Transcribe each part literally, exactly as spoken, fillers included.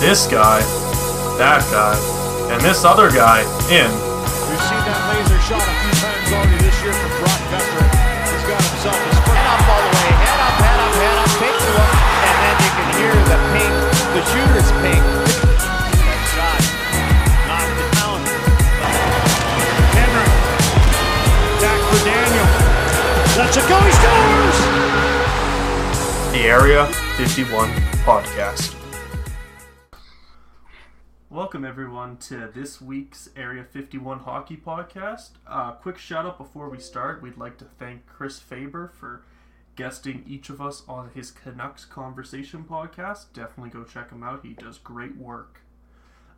this guy, that guy, and this other guy in. We've seen that laser shot a few times already this year from Brock Besser. He's got himself his first. Head up all the way, head up, head up, head up, take the look, and then you can hear the ping, the shooter's ping. That shot knocked it down. Henry, back for Daniel. That's a go, he scores! The Area fifty-one Podcast. Welcome everyone to this week's Area fifty-one Hockey Podcast. Uh, quick shout out before we start. We'd like to thank Chris Faber for guesting each of us on his Canucks Conversation podcast. Definitely go check him out. He does great work.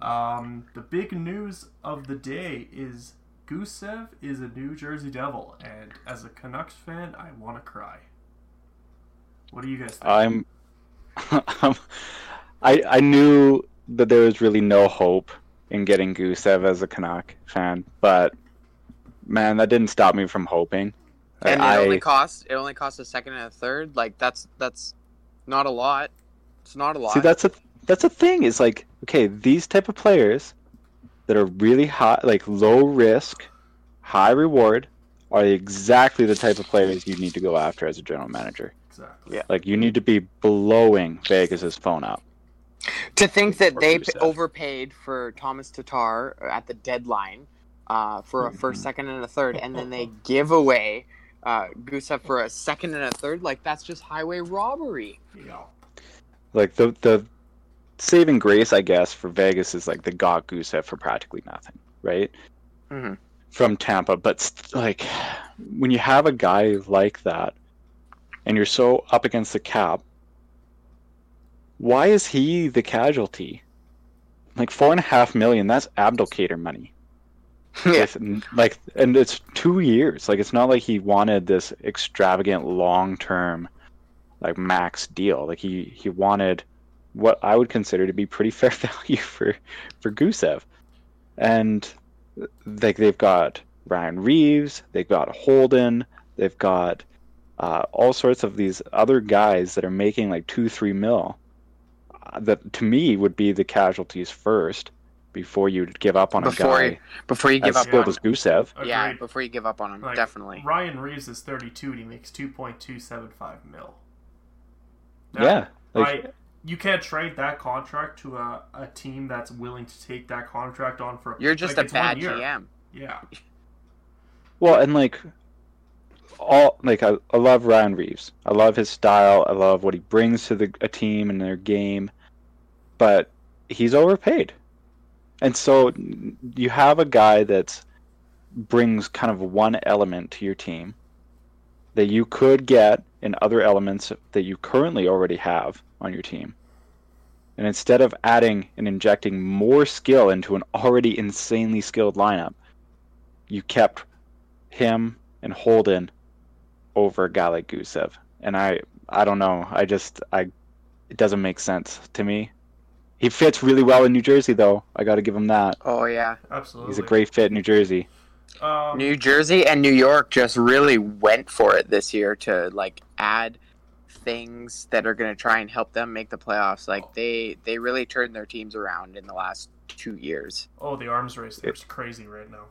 Um, the big news of the day is Gusev is a New Jersey Devil, and as a Canucks fan, I want to cry. What do you guys think? I'm, I, I knew that there was really no hope in getting Gusev as a Canuck fan, but man, that didn't stop me from hoping. And I, it only cost it only cost a second and a third. Like that's that's not a lot. It's not a lot. See, that's a that's a thing. It's like, okay, these type of players that are really high, like low risk, high reward, are exactly the type of players you need to go after as a general manager. Exactly. Yeah. Like you need to be blowing Vegas's phone up. To think that they overpaid for Thomas Tatar at the deadline uh, for a first, second, and a third, and then they give away uh, Gusev for a second and a third, like that's just highway robbery. Yeah. Like the the saving grace, I guess, for Vegas is like they got Gusev for practically nothing, right? Mm-hmm. From Tampa, but like when you have a guy like that, and you're so up against the cap. Why is he the casualty? Like four and a half million, that's abdulcator money. Yeah. Like, and it's two years. Like, it's not like he wanted this extravagant long-term, like max deal. Like he, he wanted what I would consider to be pretty fair value for, for Gusev. And like they've got Ryan Reeves, they've got Holden, they've got uh, all sorts of these other guys that are making like two, three mil. That to me would be the casualties first before you give up on before, a guy. Before you give up on Gusev. Agreed. Yeah, before you give up on him, like, definitely. Ryan Reeves is thirty-two and he makes two point two seven five mil. Now, yeah. Like, I, you can't trade that contract to a, a team that's willing to take that contract on for. You're just like, a bad G M. Yeah. Well, and like, all like I, I love Ryan Reeves. I love his style. I love what he brings to the a team and their game. But he's overpaid. And so you have a guy that brings kind of one element to your team that you could get in other elements that you currently already have on your team. And instead of adding and injecting more skill into an already insanely skilled lineup, you kept him and Holden over a guy like Gusev. And I, I don't know. I just, I, it doesn't make sense to me. He fits really well in New Jersey, though. I got to give him that. Oh, yeah. Absolutely. He's a great fit in New Jersey. Um, New Jersey and New York just really went for it this year to, like, add things that are going to try and help them make the playoffs. Like, they, they really turned their teams around in the last two years. Oh, the arms race is crazy right now.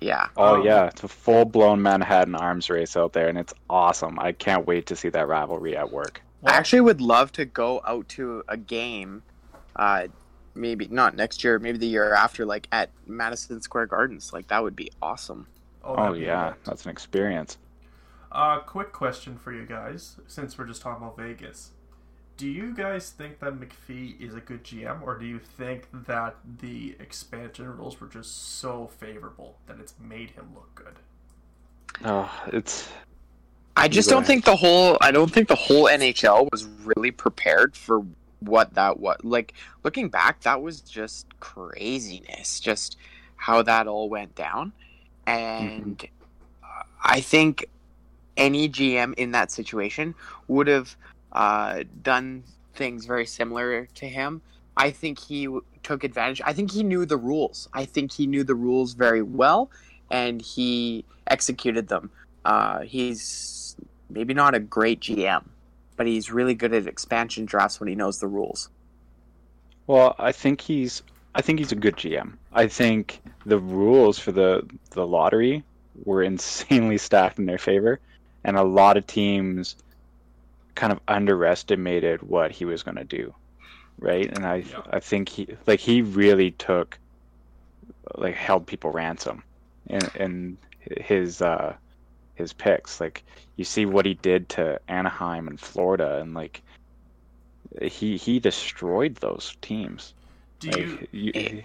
Yeah. Oh, um, yeah. It's a full-blown Manhattan arms race out there, and it's awesome. I can't wait to see that rivalry at work. I actually would love to go out to a game, uh, maybe not next year, maybe the year after, like at Madison Square Gardens. Like, that would be awesome. Oh, oh yeah. Great. That's an experience. Uh, quick question for you guys, since we're just talking about Vegas. Do you guys think that McPhee is a good G M, or do you think that the expansion rules were just so favorable that it's made him look good? Oh, it's. I just don't think the whole. I don't think the whole N H L was really prepared for what that was. Like looking back, that was just craziness. Just how that all went down, and mm-hmm. I think any G M in that situation would have. Uh, done things very similar to him. I think he w- took advantage. I think he knew the rules. I think he knew the rules very well, and he executed them. Uh, he's maybe not a great G M, but he's really good at expansion drafts when he knows the rules. Well, I think he's I think he's a good G M. I think the rules for the, the lottery were insanely stacked in their favor, and a lot of teams kind of underestimated what he was going to do, right? And I yeah. I think he like he really took like held people ransom in in his uh, his picks. Like you see what he did to Anaheim and Florida, and like he he destroyed those teams. Do like, you, you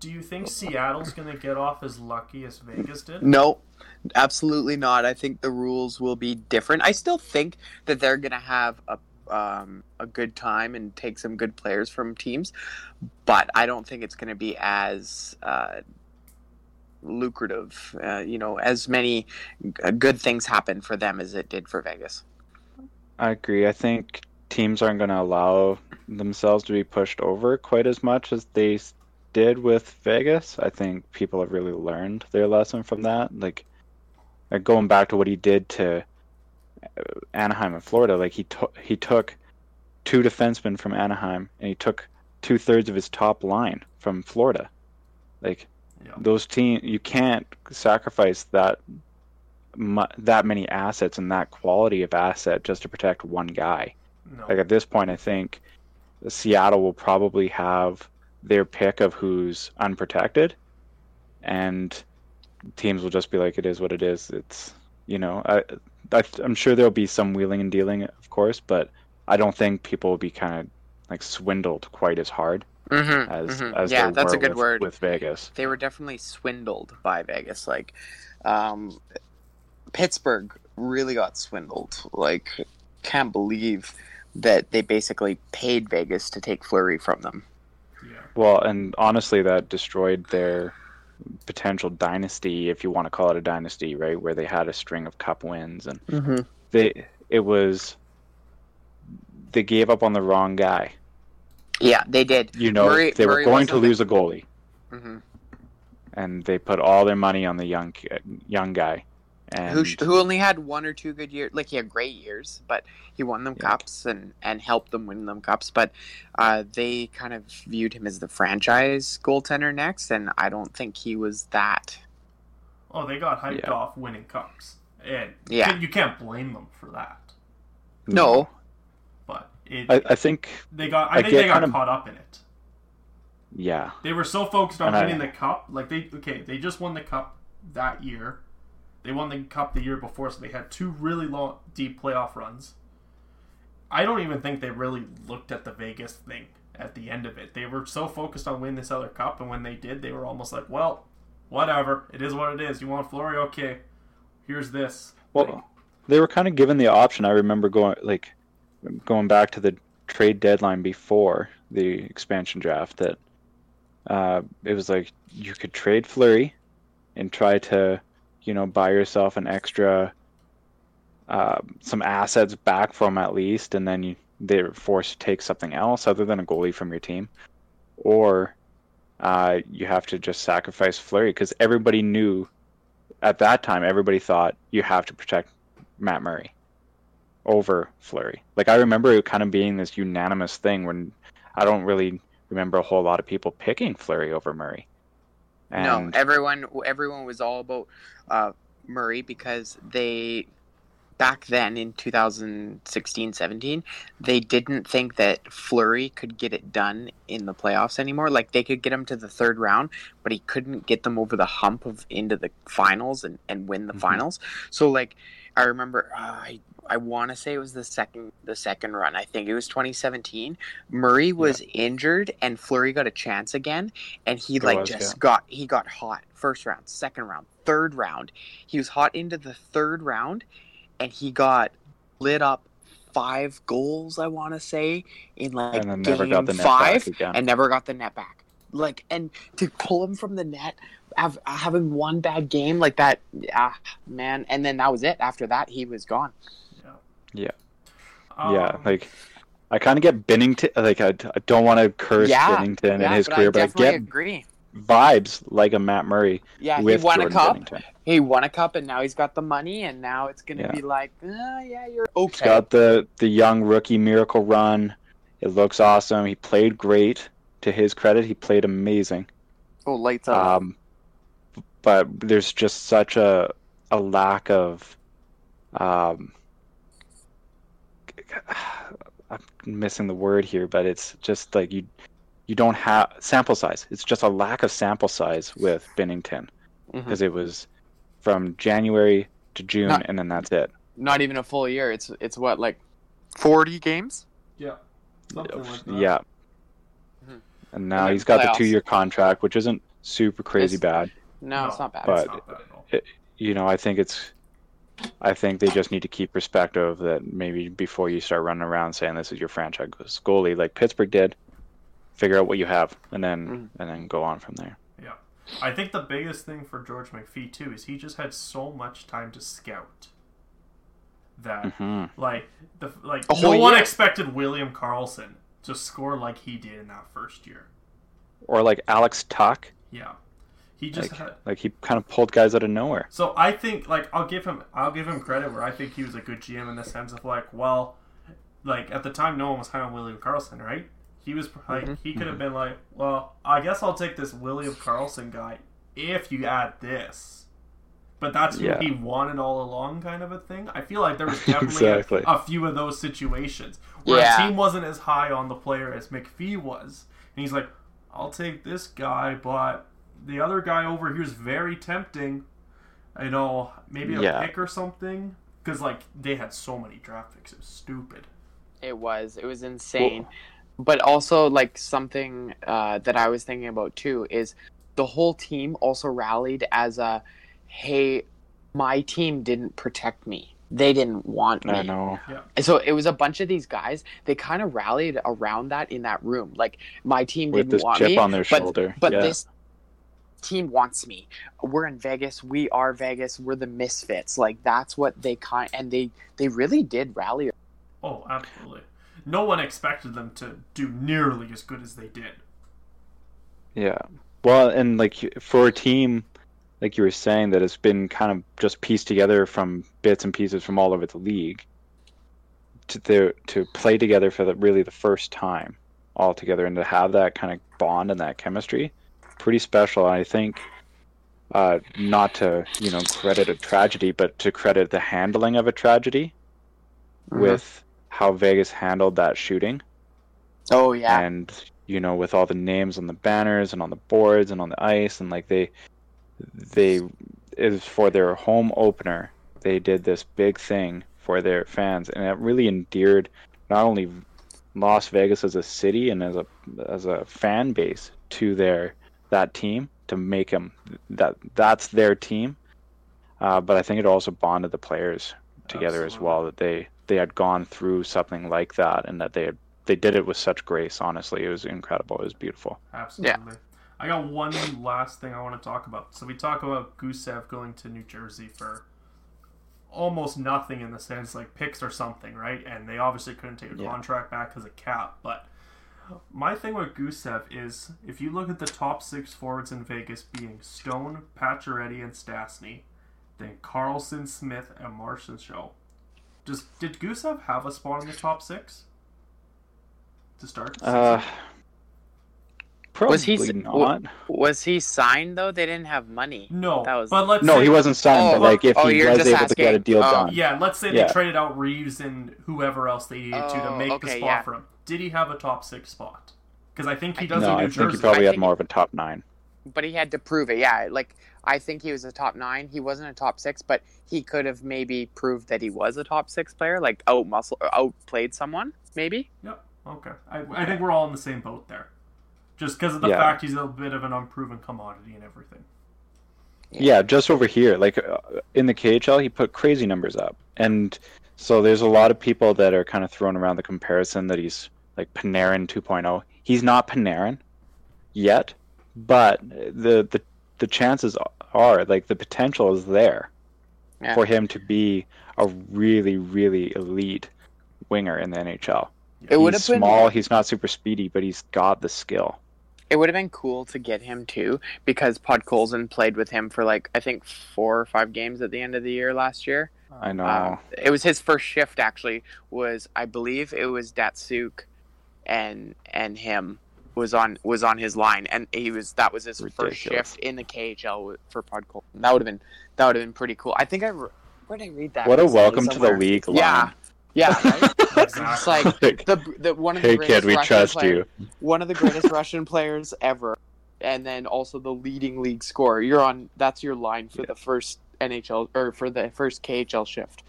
do you think Seattle's going to get off as lucky as Vegas did? No, absolutely not. I think the rules will be different. I still think that they're going to have a um, a good time and take some good players from teams, but I don't think it's going to be as uh, lucrative. Uh, you know, as many good things happen for them as it did for Vegas. I agree. I think teams aren't going to allow themselves to be pushed over quite as much as they did with Vegas. I think people have really learned their lesson from that. Like, like going back to what he did to Anaheim and Florida, like he took he took two defensemen from Anaheim and he took two thirds of his top line from Florida. Like yeah. those teams, you can't sacrifice that that many assets and that quality of asset just to protect one guy. No. Like at this point, I think Seattle will probably have their pick of who's unprotected, and teams will just be like, it is what it is. It's, you know, I, I, I'm sure there'll be some wheeling and dealing, of course, but I don't think people will be kind of like swindled quite as hard mm-hmm, as, mm-hmm. as yeah, they that's were a good with, word. with Vegas. They were definitely swindled by Vegas. Like um, Pittsburgh really got swindled. Like, can't believe that they basically paid Vegas to take Fleury from them. Yeah. Well, and honestly, that destroyed their potential dynasty, if you want to call it a dynasty, right? Where they had a string of cup wins, and mm-hmm. they it was they gave up on the wrong guy. Yeah, they did. You know, Murray, they Murray were going to lose the... a goalie, mm-hmm. and they put all their money on the young young guy. And who, who only had one or two good years. Like, he had great years, but he won them yeah. cups and, and helped them win them cups. But uh, they kind of viewed him as the franchise goaltender next, and I don't think he was that. Oh, they got hyped yeah. off winning cups. And yeah. you can't blame them for that. No. But it, I, I think they got, I I think they got caught of... up in it. Yeah. They were so focused on and winning I... the cup. Like, they okay, they just won the cup that year. They won the cup the year before, so they had two really long, deep playoff runs. I don't even think they really looked at the Vegas thing at the end of it. They were so focused on winning this other cup, and when they did, they were almost like, well, whatever. It is what it is. You want Fleury? Okay. Here's this. Well, thing. They were kind of given the option. I remember going like going back to the trade deadline before the expansion draft that uh, it was like you could trade Fleury and try to, you know, buy yourself an extra, uh, some assets back from at least, and then you, they're forced to take something else other than a goalie from your team. Or uh, you have to just sacrifice Fleury, because everybody knew at that time, everybody thought you have to protect Matt Murray over Fleury. Like, I remember it kind of being this unanimous thing when I don't really remember a whole lot of people picking Fleury over Murray. And no, everyone everyone was all about uh, Murray because they, back then in two thousand sixteen seventeen, they didn't think that Fleury could get it done in the playoffs anymore. Like, they could get him to the third round, but he couldn't get them over the hump of into the finals and, and win the mm-hmm. finals. So, like, I remember, uh, I, I want to say it was the second the second run. I think it was twenty seventeen. Murray was yeah. injured, and Fleury got a chance again, and he it like was, just yeah. got he got hot. First round, second round, third round. He was hot into the third round, and he got lit up five goals. I want to say in like and game never got the net five, back and never got the net back. Like, and to pull him from the net, have, having one bad game like that, ah, man. And then that was it. After that, he was gone. Yeah. Yeah. Um, yeah. Like, I kind of get Binnington. Like, I, I don't want to curse yeah, Binnington yeah, in his but career, I but I get agree. vibes like a Matt Murray. Yeah, with he won Jordan a cup. Binnington. He won a cup, and now he's got the money, and now it's going to yeah. be like, ah, yeah, you're okay. He's got the, the young rookie miracle run. It looks awesome. He played great. To his credit, he played amazing. Oh, lights out. Um, but there's just such a a lack of... Um, I'm missing the word here, but it's just like you you don't have... Sample size. It's just a lack of sample size with Binnington. Because mm-hmm. it was from January to June, not, and then that's it. Not even a full year. It's, it's what, like forty games? Yeah. Something like that. Yeah. Mm-hmm. And now and he's got playoffs. The two-year contract, which isn't super crazy it's, bad. No, no, it's not bad. But, not bad it, you know, I think it's... I think they just need to keep perspective that maybe before you start running around saying this is your franchise goalie, like Pittsburgh did, figure out what you have, and then mm-hmm. and then go on from there. Yeah. I think the biggest thing for George McPhee, too, is he just had so much time to scout. That mm-hmm. like the like oh, no yeah. one expected William Karlsson to score like he did in that first year, or like Alex Tuck. Yeah, he just like, had, like he kind of pulled guys out of nowhere. So I think like I'll give him I'll give him credit where I think he was a good G M in the sense of like well, like at the time no one was high on William Karlsson, right? He was like mm-hmm. he could have mm-hmm. been like well I guess I'll take this William Karlsson guy if you add this. But that's who yeah. he wanted all along, kind of a thing. I feel like there was definitely exactly. a, a few of those situations where yeah. a team wasn't as high on the player as McPhee was. And he's like, I'll take this guy, but the other guy over here is very tempting. You know, maybe a yeah. pick or something. Because, like, they had so many draft picks. It was stupid. It was. It was insane. Whoa. But also, like, something uh, that I was thinking about, too, is the whole team also rallied as a... hey, my team didn't protect me. They didn't want me. I know. Yeah. So it was a bunch of these guys. They kind of rallied around that in that room. Like, my team With didn't want me. With this chip on their shoulder. But, but yeah. this team wants me. We're in Vegas. We are Vegas. We're the misfits. Like, that's what they kind of... And they, they really did rally. Oh, absolutely. No one expected them to do nearly as good as they did. Yeah. Well, and, like, for a team... like you were saying, that it's been kind of just pieced together from bits and pieces from all over the league to the, to play together for the, really the first time all together and to have that kind of bond and that chemistry, pretty special. And I think uh, not to, you know, credit a tragedy, but to credit the handling of a tragedy mm-hmm. with how Vegas handled that shooting. Oh, yeah. And, you know, with all the names on the banners and on the boards and on the ice and like they... They is for their home opener. They did this big thing for their fans, and it really endeared not only Las Vegas as a city and as a as a fan base to their that team to make them that that's their team. Uh, but I think it also bonded the players together Absolutely. As well. That they, they had gone through something like that, and that they had, they did it with such grace. Honestly, it was incredible. It was beautiful. Absolutely. Yeah. I got one last thing I want to talk about. So we talk about Gusev going to New Jersey for almost nothing in the sense like picks or something, right? And they obviously couldn't take a yeah. contract back because of cap. But my thing with Gusev is if you look at the top six forwards in Vegas being Stone, Pacioretty, and Stastny, then Karlsson, Smith, and Marchessault. Does did Gusev have a spot in the top six to start? Uh. Probably was he not? Was he signed though? They didn't have money. No, that was... but let's no, say... he wasn't signed. Oh, but like if oh, he was able asking. To get a deal oh. done, yeah. Let's say yeah. they traded out Reeves and whoever else they needed oh, to to make okay, the spot yeah. for him. Did he have a top six spot? Because I think he does. No, in New I Jersey. Think he probably I had more he... of a top nine. But he had to prove it. Yeah, like I think he was a top nine. He wasn't a top six, but he could have maybe proved that he was a top six player. Like out muscle, outplayed someone maybe. Yep. Okay. I, I think we're all in the same boat there. Just because of the yeah. fact he's a bit of an unproven commodity and everything. Yeah, just over here. Like, uh, in the K H L, he put crazy numbers up. And so there's a lot of people that are kind of throwing around the comparison that he's, like, Panarin two point oh. He's not Panarin yet, but the the, the chances are, like, the potential is there yeah. for him to be a really, really elite winger in the N H L. It would have been small, he's not super speedy, but he's got the skill. It would have been cool to get him too, because Podkolzin played with him for like I think four or five games at the end of the year last year. I know. Uh, it was his first shift actually. Was I believe it was Datsuk, and and him was on was on his line, and he was that was his Ridiculous. first shift in the K H L for Podkolzin. That would have been that would have been pretty cool. I think I where did I read that? What a welcome somewhere. to the league line. Yeah. Yeah, right? It's like the the one of the hey greatest kid, we Russian trust player, you. one of the greatest Russian players ever, and then also the leading league scorer. You're on that's your line for yeah. the first N H L or for the first K H L shift.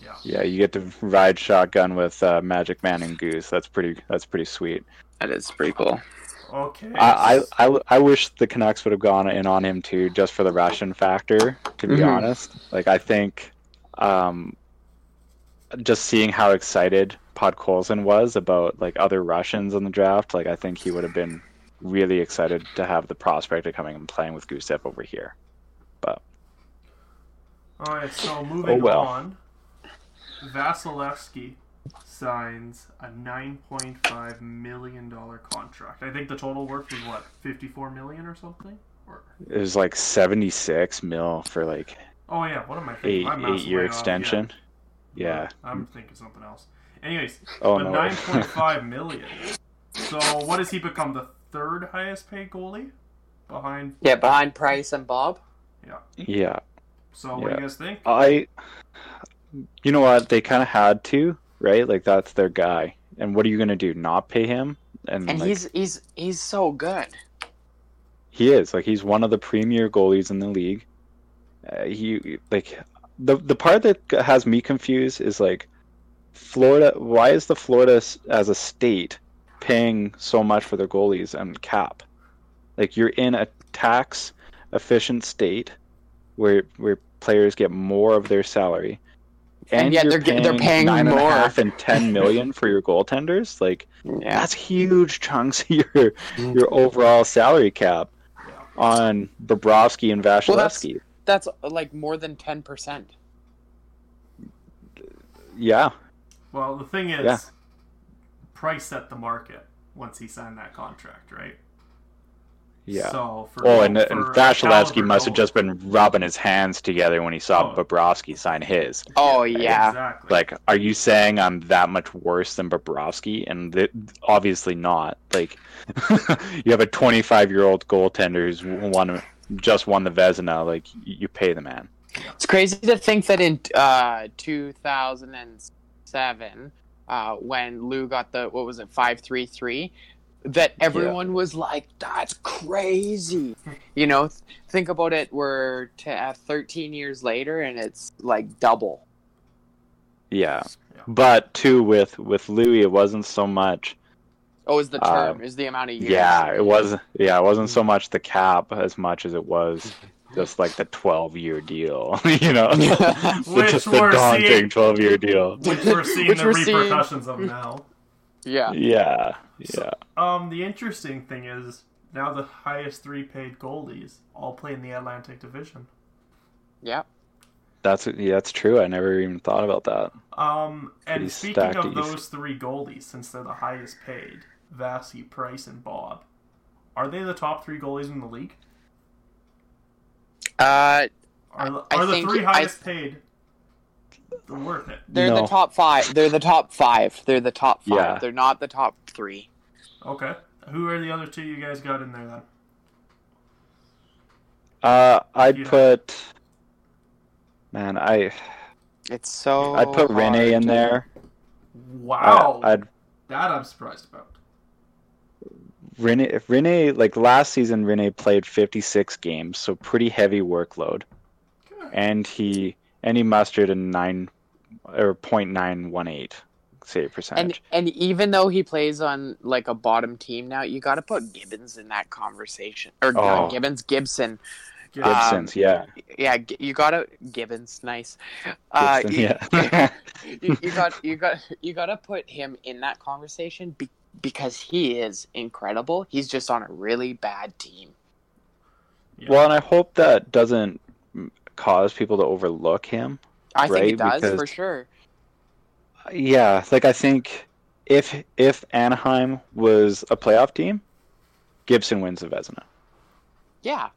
Yeah, yeah, you get to ride shotgun with uh, Magic Man and Goose. That's pretty. That's pretty sweet. That is pretty cool. Okay. I I, I, I wish the Canucks would have gone in on him too, just for the Russian factor. To be mm-hmm. honest, like I think. Um, Just seeing how excited Podkolzin was about like other Russians in the draft, like I think he would have been really excited to have the prospect of coming and playing with Gusev over here. But all right, so moving oh well. on, Vasilevsky signs a nine point five million dollar contract. I think the total worth was what fifty four million or something. Or... It was like seventy six mil for like. Oh yeah, what am I thinking? Eight, eight year extension. Off, yeah. Yeah, I'm thinking something else. Anyways, oh, but no. nine point five million. So what has he become? The third highest paid goalie, behind yeah, behind Price and Bob. Yeah. Yeah. So what yeah. do you guys think? I, you know what, they kind of had to, right? Like that's their guy. And what are you gonna do? Not pay him? And, and like, he's he's he's so good. He is like he's one of the premier goalies in the league. Uh, he like. The the part that has me confused is like Florida. Why is the Florida as a state paying so much for their goalies and cap? Like you're in a tax efficient state where where players get more of their salary, and, and yet you're they're paying they're paying nine more. and a half and ten million for your goaltenders. Like yeah. that's huge chunks of your your overall salary cap on Bobrovsky and Vasilevsky. Well, that's like more than ten percent. Yeah. Well, the thing is, yeah. Price set the market once he signed that contract, right? Yeah. So for, oh, and, and Vasilevsky must have just been rubbing his hands together when he saw oh. Bobrovsky sign his. Oh, yeah. Exactly. Like, are you saying I'm that much worse than Bobrovsky? And th- obviously not. Like, you have a twenty-five-year-old goaltender who's one... just won the Vezina, like you pay the man. It's crazy to think that in uh, two thousand seven, uh, when Lou got the what was it five three three, that everyone yeah. was like, "That's crazy," you know. Th- think about it. We're t- uh, thirteen years later, and it's like double. Yeah, but too with with Louis, it wasn't so much. Oh, is the term? Uh, is the amount of years? Yeah, it wasn't. Yeah, it wasn't so much the cap as much as it was just like the twelve-year deal. You know, which just we're the daunting seeing, twelve-year deal, which we're seeing which the we're repercussions seeing... of now. Yeah, yeah, yeah. So, um, the interesting thing is now the highest three-paid goalies all play in the Atlantic Division. Yeah, that's yeah, that's true. I never even thought about that. Um, and Pretty speaking of east. those three goalies, since they're the highest paid. Vassy, Price, and Bob. Are they the top three goalies in the league? Uh, are the, are the three highest I, paid worth it? They're no. the top five. They're the top five. They're the top five. Yeah. They're not the top three. Okay. Who are the other two you guys got in there then? Uh, I'd you put... Know. Man, I... It's so I'd put hard. Rene in there. Wow. I, I'd... That I'm surprised about. Rene, if Rene, like last season, Rene played fifty-six games, so pretty heavy workload, okay. and he and he mustered a nine or point nine one eight save percentage. And and even though he plays on like a bottom team now, you got to put Gibbons in that conversation or oh. uh, Gibbons Gibson. Gibson's, um, yeah, yeah. You got to Gibbons, nice. Uh, Gibson, you, yeah, you, you got you got you got to put him in that conversation be, because he is incredible. He's just on a really bad team. Yeah. Well, and I hope that doesn't cause people to overlook him. I right? think it does because, for sure. Yeah, like I think if if Anaheim was a playoff team, Gibson wins the Vezina. Yeah.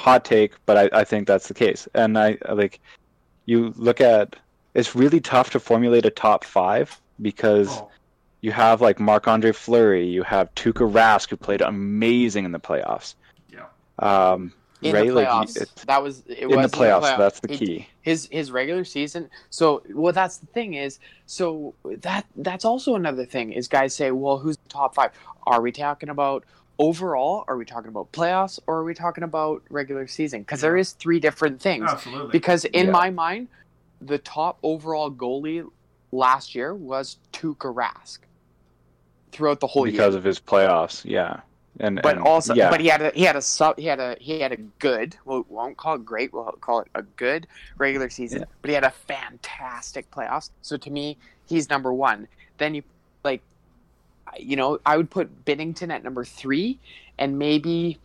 Hot take, but I, I think that's the case. And I like you look at it's really tough to formulate a top five because oh. you have like Marc-Andre Fleury, you have Tuukka Rask, who played amazing in the playoffs. Yeah. Um, in right? the playoffs, like, that was it in was the playoffs. In the playoffs. That's the key. It, his his regular season. So, well, that's the thing is. So that that's also another thing is guys say, well, who's the top five? Are we talking about overall? Are we talking about playoffs, or are we talking about regular season? Because yeah. there is three different things. Absolutely. Because in yeah. my mind, the top overall goalie last year was Tuukka Rask throughout the whole because year because of his playoffs. Yeah. And, but and, also, yeah. but he had a he had a sub he had a he had a good well, we won't call it great, we'll call it a good regular season. Yeah. But he had a fantastic playoffs. So to me, he's number one. Then you like, you know, I would put Binnington at number three, and maybe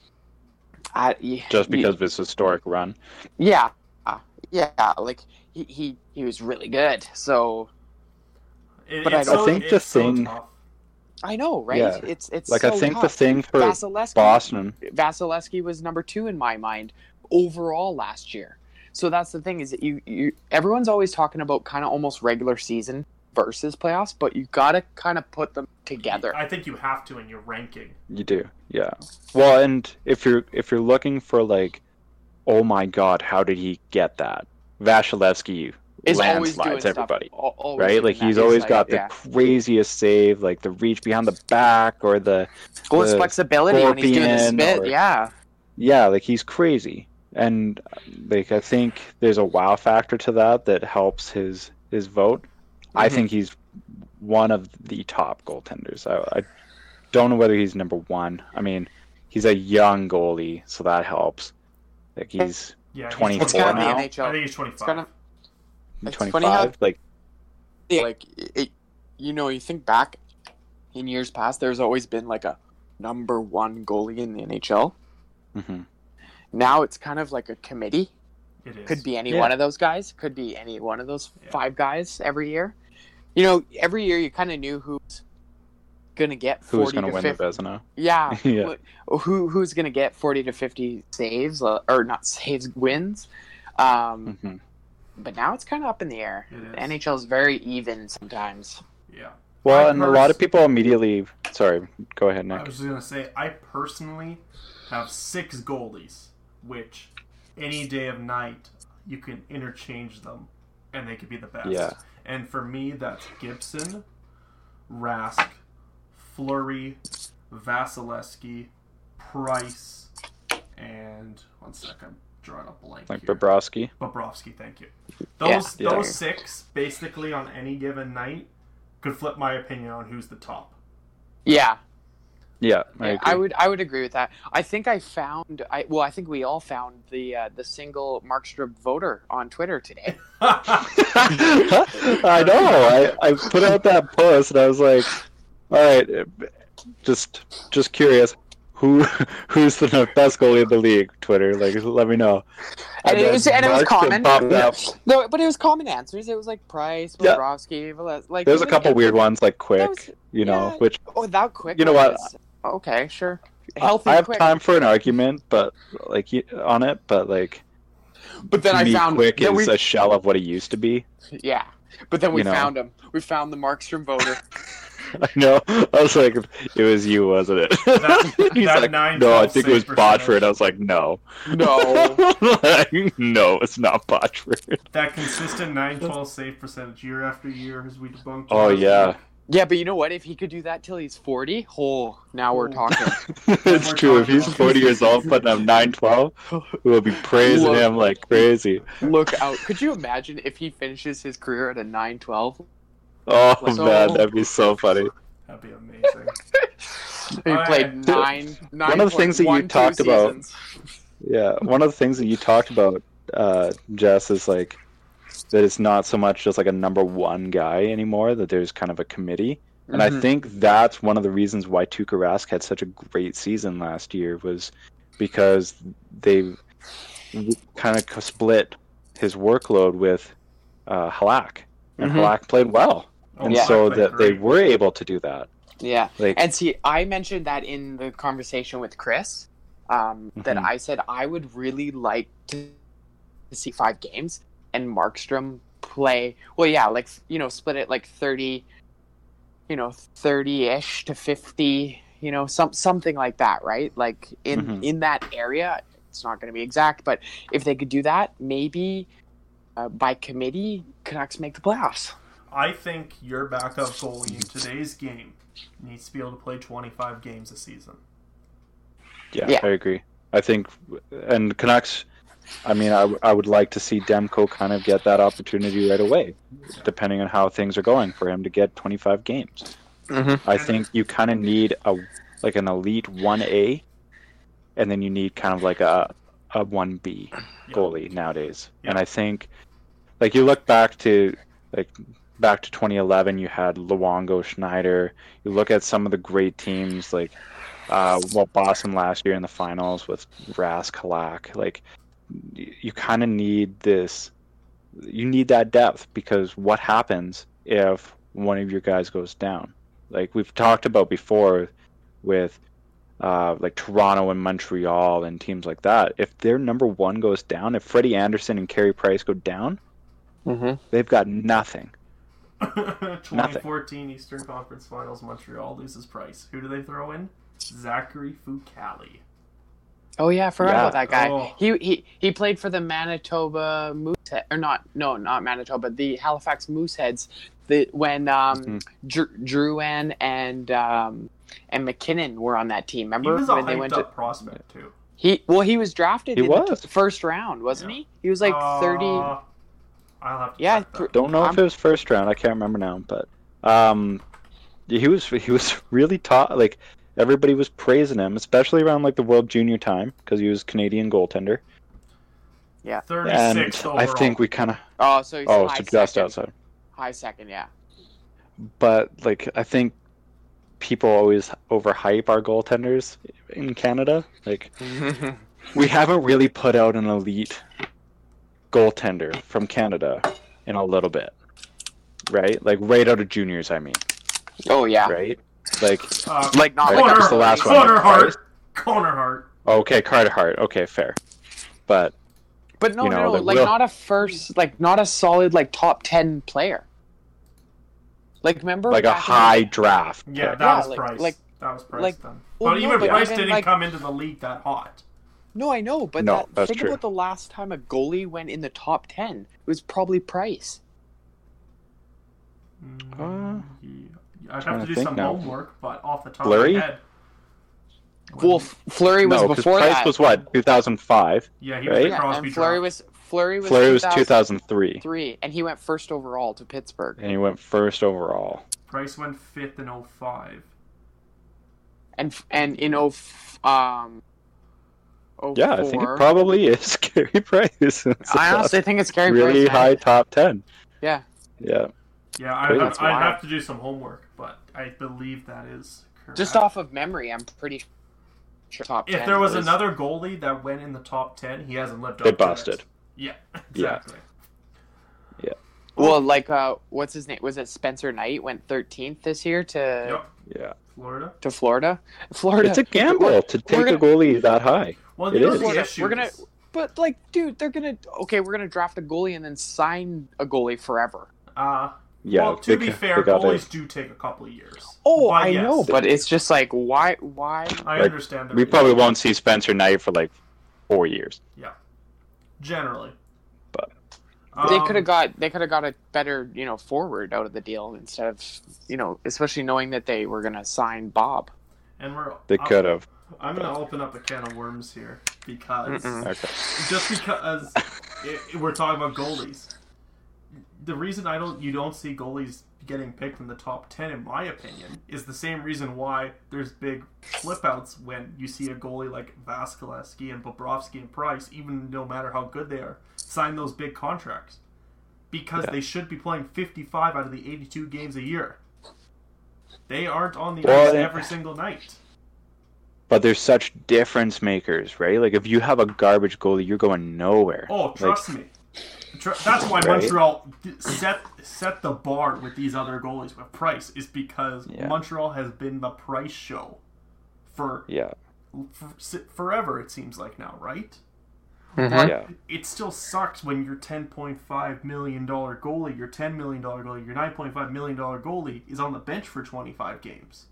uh, just because you, of his historic run. Yeah, uh, yeah, like he, he he was really good. So, it, but I, don't, so, I think the thing. So I know, right? Yeah. It's it's like so I think tough. The thing for Vasilevsky, Boston. Vasilevsky was number two in my mind overall last year. So that's the thing is that you, you everyone's always talking about kind of almost regular season versus playoffs, but you gotta kind of put them together. I think you have to in your ranking. You do, yeah. Well, and if you're if you're looking for like, oh my God, how did he get that? Vasilevsky. Is landslides everybody stuff, right like he's always like, got the yeah. craziest save, like the reach behind the back or the goal's flexibility when he's doing the spit or, yeah yeah like he's crazy, and like I think there's a wow factor to that that helps his his vote. Mm-hmm. I think he's one of the top goaltenders. I, I don't know whether he's number one. I mean, he's a young goalie, so that helps. Like he's yeah, twenty-four he's, now. I think he's twenty-five. It's twenty-five, how, like, like it, you know, you think back in years past, there's always been like a number one goalie in the N H L. Mm-hmm. Now it's kind of like a committee. It is. Could be any yeah. one of those guys. Could be any one of those yeah. five guys every year. You know, every year you kind of knew who's gonna get forty who's gonna to win fifty. The Vezina. Yeah, yeah. Who who's gonna get forty to fifty saves or not saves wins? Um, mm-hmm. But now it's kind of up in the air. The N H L is very even sometimes. Yeah. Well, I and pers- a lot of people immediately... Sorry, go ahead, Nick. I was just going to say, I personally have six goalies, which any day of night, you can interchange them, and they could be the best. Yeah. And for me, that's Gibson, Rask, Fleury, Vasilevsky, Price, and... One second. Drawing a blank like here. Bobrovsky. Bobrovsky, thank you. Those yeah, those yeah. six, basically on any given night, could flip my opinion on who's the top. Yeah. Yeah, I, agree. I would I would agree with that. I think I found I well I think we all found the uh, the single Markstrom voter on Twitter today. I know. I, I put out that post and I was like, all right, just just curious. Who who's the best goalie in the league? Twitter, like, let me know. And, and it was and it was common. No, but it was common answers. It was like Price, Bobrovsky, yeah. like. There's a couple like, weird ones, like quick, was, you know, yeah. which. Oh, that quick. You know what? Was, okay, sure. Healthy. I have quick. Time for an argument, but like on it, but like. But then I found quick is we, a shell of what he used to be. Yeah, but then we you found know. him. We found the Markstrom voter. I know. I was like, it was you, wasn't it? That, He's that like, nine, no, I think it was Botchford. I was like, no. No. like, no, it's not Botchford. That consistent nine twelve save percentage year after year as we debunked. Oh, yeah. Week. Yeah, but you know what? If he could do that till he's forty, oh, now we're talking. It's we're true. Talking if he's forty years old, but I'm nine twelve, we'll be praising look, him like crazy. Look out. Could you imagine if he finishes his career at a nine twelve? Oh, so, man, that'd be so funny. That'd be amazing. He played nine, nine. One of the things that you talked about, yeah, one of the things that you talked about, uh, Jess, is like that it's not so much just like a number one guy anymore, that there's kind of a committee. And mm-hmm. I think that's one of the reasons why Tuukka Rask had such a great season last year was because they kind of split his workload with uh, Halak. And mm-hmm. Halak played well. Oh, and yeah. so that they were able to do that. Yeah. Like, and see, I mentioned that in the conversation with Chris, um, mm-hmm. that I said I would really like to see five games and Markstrom play. Well, yeah, like, you know, split it like thirty, you know, thirty-ish to fifty, you know, some something like that, right? Like in, mm-hmm. in that area, it's not going to be exact, but if they could do that, maybe uh, by committee, Canucks make the playoffs. I think your backup goalie in today's game needs to be able to play twenty-five games a season. Yeah, yeah. I agree. I think, and Canucks, I mean, I, I would like to see Demko kind of get that opportunity right away, depending on how things are going for him to get twenty-five games. Mm-hmm. I think you kind of need a like an elite one A, and then you need kind of like a a one B goalie yeah. nowadays. Yeah. And I think, like, you look back to like back to twenty eleven, you had Luongo, Schneider. You look at some of the great teams like uh, well Boston last year in the finals with Rask, Halak, like. You kind of need this, you need that depth, because what happens if one of your guys goes down? Like we've talked about before with uh, like Toronto and Montreal and teams like that. If their number one goes down, if Freddie Anderson and Carey Price go down, mm-hmm. they've got nothing. twenty fourteen nothing. Eastern Conference Finals, Montreal loses Price. Who do they throw in? Zachary Fucali. Oh yeah, I forgot yeah. about that guy. Oh. He he he played for the Manitoba Moosehead, or not? No, not Manitoba. The Halifax Mooseheads. The when um, mm-hmm. Dr- Drouin and um, and McKinnon were on that team. Remember he was a when they went up to prospect too. He well, he was drafted he in was. the first round, wasn't yeah. he? He was like uh, thirty. I'll have to. Yeah, th- don't know I'm... if it was first round. I can't remember now, but um, he was he was really taught like. Everybody was praising him, especially around like the World Junior time, because he was Canadian goaltender. Yeah, thirty-six overall. I think we kind of oh, so he's oh, high so just second. outside high second, yeah. But like, I think people always overhype our goaltenders in Canada. Like, we haven't really put out an elite goaltender from Canada in a little bit, right? Like right out of juniors, I mean. Oh yeah, right. Like, uh, like not Connor, like that was the last one. Connor Hart. Connor Hart. Okay, Carter Hart. Okay, fair. But, but no, you know, no, like little... not a first, like not a solid, like top ten player. Like remember, like a high the... draft. Yeah, that, yeah was like, like, like, that was Price. That was Price. Then, well, but even no, Price but didn't like... come into the league that hot. No, I know, but no, that, think true. about the last time a goalie went in the top ten. It was probably Price. Mm, uh, yeah. I'd have to, to do some now. homework, but off the top Fleury? of my head. Well, Fleury was no, before Price that. Price was what, two thousand five? Yeah, he right? was the Crosby yeah, Fleury was Fleury was, Fleury was two thousand three. Three, and he went first overall to Pittsburgh. And he went first overall. Price went fifth in oh five. And and in oh, um, oh four. Yeah, I think it probably is Carey Price. It's I honestly think it's Carey really Price. Really high top ten. Yeah. Yeah. Yeah, I have, I'd have to do some homework, but I believe that is correct. Just off of memory, I'm pretty sure top ten. If there was, was another goalie that went in the top ten, he hasn't lived up to it. They busted. Yeah, exactly. Yeah. yeah. Well, like, uh, what's his name? Was it Spencer Knight went thirteenth this year to yep. yeah. Florida? To Florida? Florida. It's a gamble we're, to take gonna, a goalie that high. Well, it is. Florida, we're going to... But, like, dude, they're going to... Okay, we're going to draft a goalie and then sign a goalie forever. Uh... Yeah, well, to they, be fair, goalies do take a couple of years. Oh, but I yes. know, but it's just like, why? Why? I like, understand that. We probably won't see Spencer Knight for like four years. Yeah, generally. But um, they could have got they could have got a better you know forward out of the deal instead of you know especially knowing that they were going to sign Bob. And we're they could have. I'm going to open up a can of worms here because okay. just because it, we're talking about goalies. The reason I don't, you don't see goalies getting picked in the top ten, in my opinion, is the same reason why there's big flip-outs when you see a goalie like Vasilevsky and Bobrovsky and Price, even no matter how good they are, sign those big contracts. Because yeah. they should be playing fifty-five out of the eighty-two games a year. They aren't on the well, ice every single night. But there's such difference makers, right? Like, if you have a garbage goalie, you're going nowhere. Oh, trust like, me. That's why Montreal right? set set the bar with these other goalies with Price is because yeah. Montreal has been the Price show for, yeah. for forever, it seems like now, right? Mm-hmm. But yeah. It still sucks when your ten point five million dollars goalie, your ten million dollars goalie, your nine point five million dollars goalie is on the bench for twenty-five games.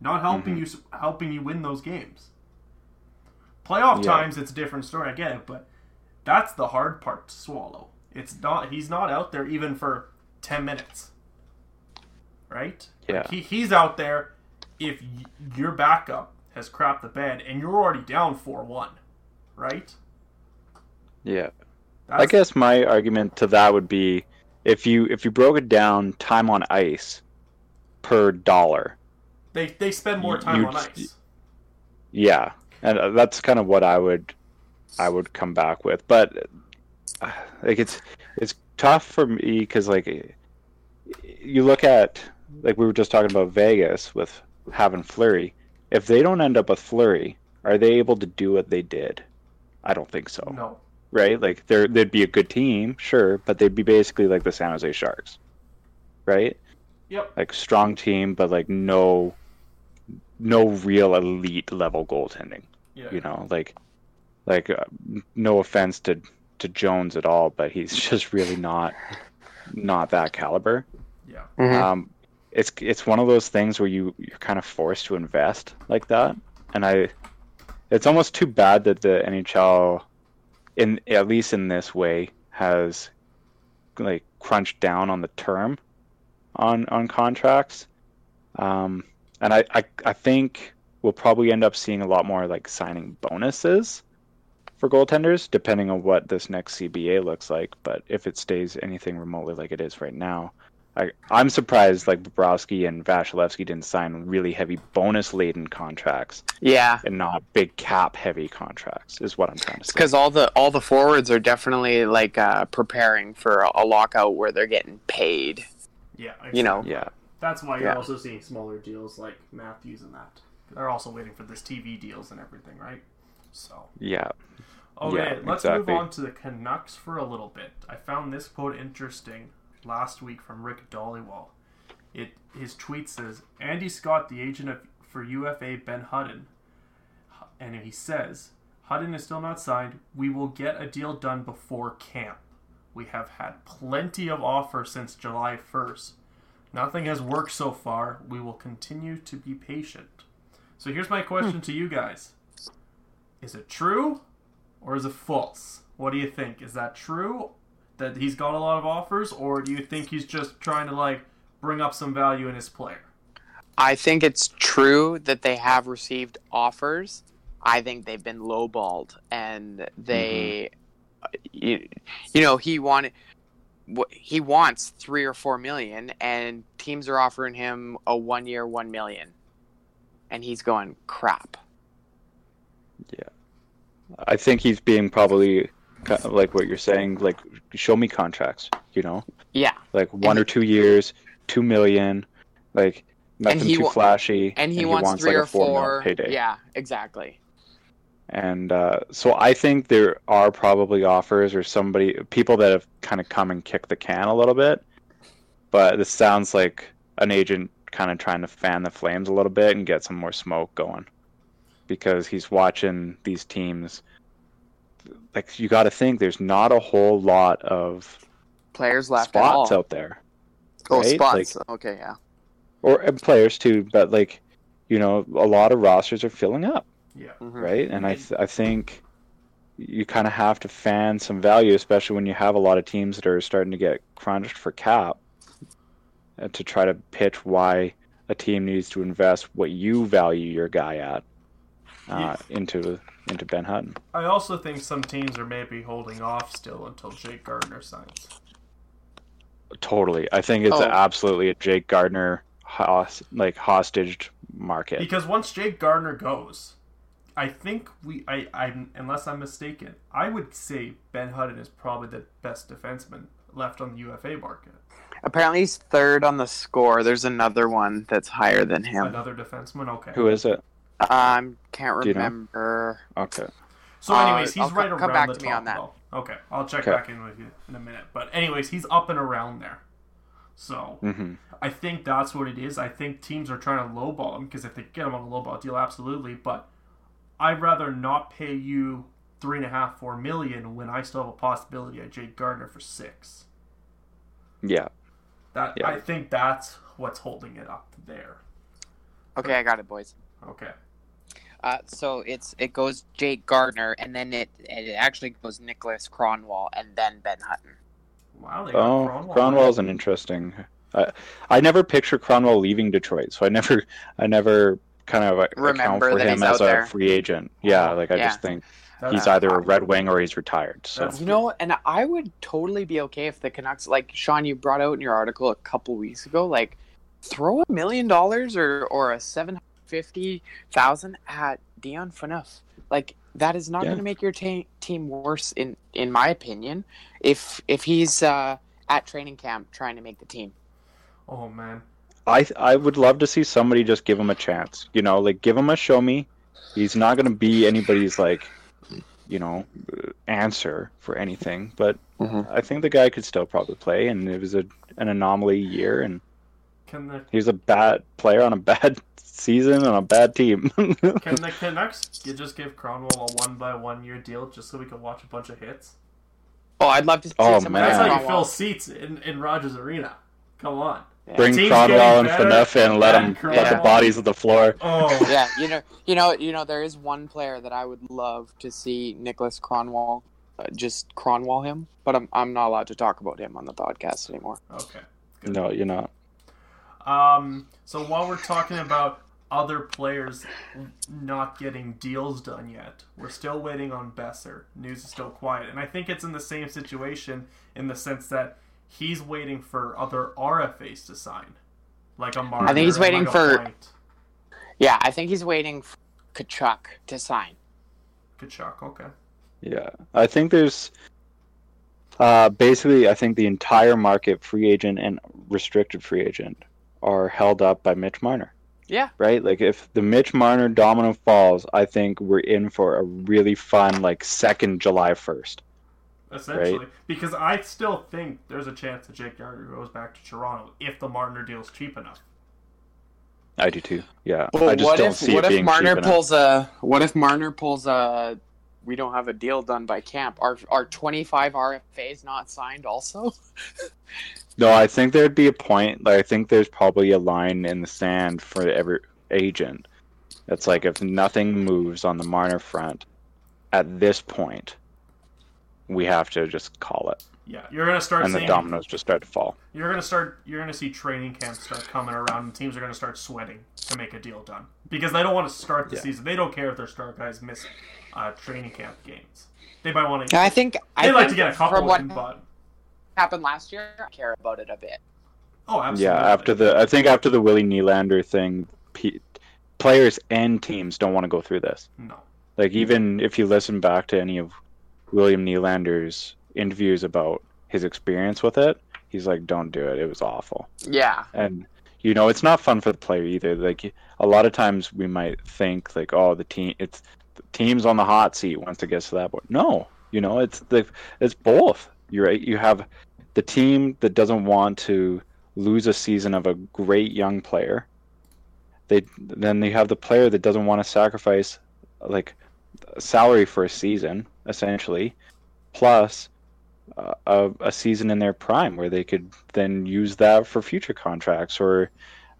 Not helping mm-hmm. you helping you win those games. Playoff yeah. times, it's a different story, I get it, but that's the hard part to swallow. It's not he's not out there even for ten minutes. Right? Yeah. Like he, he's out there if y- your backup has crapped the bed and you're already down four one. Right? Yeah. That's... I guess my argument to that would be if you if you broke it down time on ice per dollar. They they spend more time you, on ice. Yeah. And that's kind of what I would I would come back with. But like it's it's tough for me cuz like you look at like we were just talking about Vegas with having Fleury. If they don't end up with Fleury, are they able to do what they did? I don't think so. No. Right? Like they're they'd be a good team, sure, but they'd be basically like the San Jose Sharks. Right? Yep. Like strong team but like no no real elite level goaltending. Yeah. You know, like like uh, no offense to to Jones at all, but he's just really not not that caliber. Yeah. Mm-hmm. Um it's it's one of those things where you you're kind of forced to invest like that. And I it's almost too bad that the N H L in at least in this way has like crunched down on the term on on contracts. Um and I, I I think we'll probably end up seeing a lot more like signing bonuses for goaltenders, depending on what this next C B A looks like. But if it stays anything remotely like it is right now, I, I'm surprised like Bobrovsky and Vasilevsky didn't sign really heavy bonus-laden contracts. Yeah, and not big cap-heavy contracts is what I'm trying to say. Because all the all the forwards are definitely like uh, preparing for a, a lockout where they're getting paid. Yeah, exactly. You know. Yeah, that's why you're yeah. also seeing smaller deals like Matthews and that. They're also waiting for this T V deals and everything, right? So yeah. Okay, yeah, let's exactly. move on to the Canucks for a little bit. I found this quote interesting last week from Rick Dollywall. It his tweet says, Andy Scott, the agent of, for U F A Ben Hudden, and he says, Hudden is still not signed. We will get a deal done before camp. We have had plenty of offers since July first. Nothing has worked so far. We will continue to be patient. So here's my question hmm. to you guys. Is it true? Or is it false? What do you think? Is that true that he's got a lot of offers? Or do you think he's just trying to like bring up some value in his player? I think it's true that they have received offers. I think they've been lowballed. And they, mm-hmm. you, you know, he wanted, he wants three or four million and teams are offering him a one year, one million. And he's going, crap. Yeah. I think he's being probably kind of like what you're saying, like show me contracts, you know? Yeah. Like one and or two years, two million, like nothing too wa- flashy. And he, and he wants, wants three like or a four, four payday. Yeah, exactly. And uh, so I think there are probably offers or somebody, people that have kind of come and kicked the can a little bit. But this sounds like an agent kind of trying to fan the flames a little bit and get some more smoke going. Because he's watching these teams, like you got to think there's not a whole lot of players left spots out there. Oh, right? Spots, like, okay, yeah. Or and players too, but like you know, a lot of rosters are filling up. Yeah. Mm-hmm. Right, and I th- I think you kind of have to fan some value, especially when you have a lot of teams that are starting to get crunched for cap, uh, to try to pitch why a team needs to invest what you value your guy at. Uh, into into Ben Hutton. I also think some teams are maybe holding off still until Jake Gardner signs. Totally, I think it's oh. absolutely a Jake Gardner host, like hostaged market. Because once Jake Gardner goes, I think we, I, I'm unless I'm mistaken, I would say Ben Hutton is probably the best defenseman left on the U F A market. Apparently, he's third on the score. There's another one that's higher than him. Another defenseman. Okay, who is it? I um, can't remember. You know? Okay. So, anyways, he's uh, right around the top. Come back to me on that. Though. Okay, I'll check okay. back in with you in a minute. But, anyways, he's up and around there. So, mm-hmm. I think that's what it is. I think teams are trying to lowball him because if they get him on a lowball deal, absolutely. But I'd rather not pay you three and a half, four million when I still have a possibility at Jake Gardner for six. Yeah. That yeah. I think that's what's holding it up there. Okay, I got it, boys. Okay. Uh, so it's it goes Jake Gardner, and then it it actually goes Niklas Kronwall, and then Ben Hudden. Wow. They got oh, Kronwall. Kronwall's an interesting. I I never picture Kronwall leaving Detroit, so I never I never kind of remember account for him as a there. free agent. Yeah, like I yeah. just think that's he's either a Red Wing or he's retired. So you know, and I would totally be okay if the Canucks, like Sean, you brought out in your article a couple weeks ago, like throw a million dollars or or a seven. Fifty thousand at Dion Phaneuf. Like that is not yeah. going to make your ta- team worse, in, in my opinion. If if he's uh, at training camp trying to make the team. Oh man, I I would love to see somebody just give him a chance. You know, like give him a show me. He's not going to be anybody's like, you know, answer for anything. But mm-hmm. I think the guy could still probably play, and it was a an anomaly year, and can the... he was a bad player on a bad. season on a bad team. Can the Canucks you just give Kronwall a one by one year deal just so we can watch a bunch of hits? Oh, I'd love to see oh, someone. That's how you fill seats in, in Rogers Arena. Come on. Yeah. Bring Kronwall and Phaneuf and let them Kronwall. let the bodies of the floor. Oh yeah, you know, you know, you know. There is one player that I would love to see Niklas Kronwall, uh, just Kronwall him, but I'm I'm not allowed to talk about him on the podcast anymore. Okay. Good. No, you're not. Um. So while we're talking about other players not getting deals done yet, we're still waiting on Boeser. News is still quiet. And I think it's in the same situation in the sense that he's waiting for other R F As to sign. Like a Marner. I think he's waiting like for... Yeah, I think he's waiting for Kachuk to sign. Kachuk, okay. Yeah, I think there's... Uh, basically, I think the entire market, free agent and restricted free agent, are held up by Mitch Marner. Yeah. Right? Like, if the Mitch Marner domino falls, I think we're in for a really fun, like, second July first. Essentially. Right? Because I still think there's a chance that Jake Gardner goes back to Toronto if the Marner deal's cheap enough. I do too. Yeah. But I just what don't if, see what it if being Marner cheap pulls enough. a What if Marner pulls a we don't have a deal done by camp? Are, are twenty-five R F As not signed also? No, I think there'd be a point. Like, I think there's probably a line in the sand for every agent. It's like if nothing moves on the Marner front, at this point, we have to just call it. Yeah, you're gonna start. And seeing, the dominoes just start to fall. You're gonna start. You're gonna see training camps start coming around, and teams are gonna start sweating to make a deal done because they don't want to start the yeah. season. They don't care if their star guys miss uh, training camp games. They might want to. I think they like think to get a couple of them, but. Happened last year, I care about it a bit. Oh, absolutely. Yeah, after the I think after the Willie Nylander thing, P, players and teams don't want to go through this. No. Like, even if you listen back to any of William Nylander's interviews about his experience with it, he's like, don't do it. It was awful. Yeah. And, you know, it's not fun for the player either. Like, a lot of times we might think, like, oh, the team, it's the team's on the hot seat once it gets to that point. No. You know, it's the, it's both. You're right. You have the team that doesn't want to lose a season of a great young player. They then you have the player that doesn't want to sacrifice like salary for a season, essentially, plus uh, a, a season in their prime where they could then use that for future contracts. Or,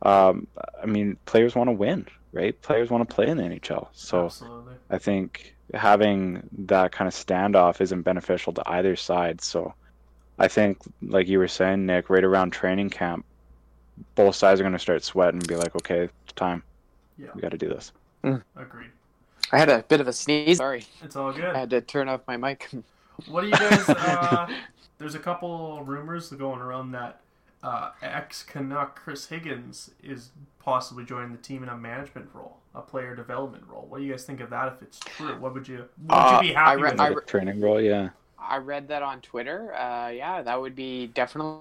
um, I mean, players want to win, right? Players want to play in the N H L. So absolutely. I think having that kind of standoff isn't beneficial to either side. So I think, like you were saying, Nick, right around training camp, both sides are going to start sweating and be like, okay, it's time. Yeah. We got to do this. Mm. Agreed. I had a bit of a sneeze. Sorry. It's all good. I had to turn off my mic. What do you guys, uh, there's a couple rumors going around that uh, ex-Canuck Chris Higgins is possibly joining the team in a management role. A player development role. What do you guys think of that? If it's true, what would you? Would uh, you be happy I read, with I re- training role? Yeah. I read that on Twitter. Uh, yeah, that would be definitely.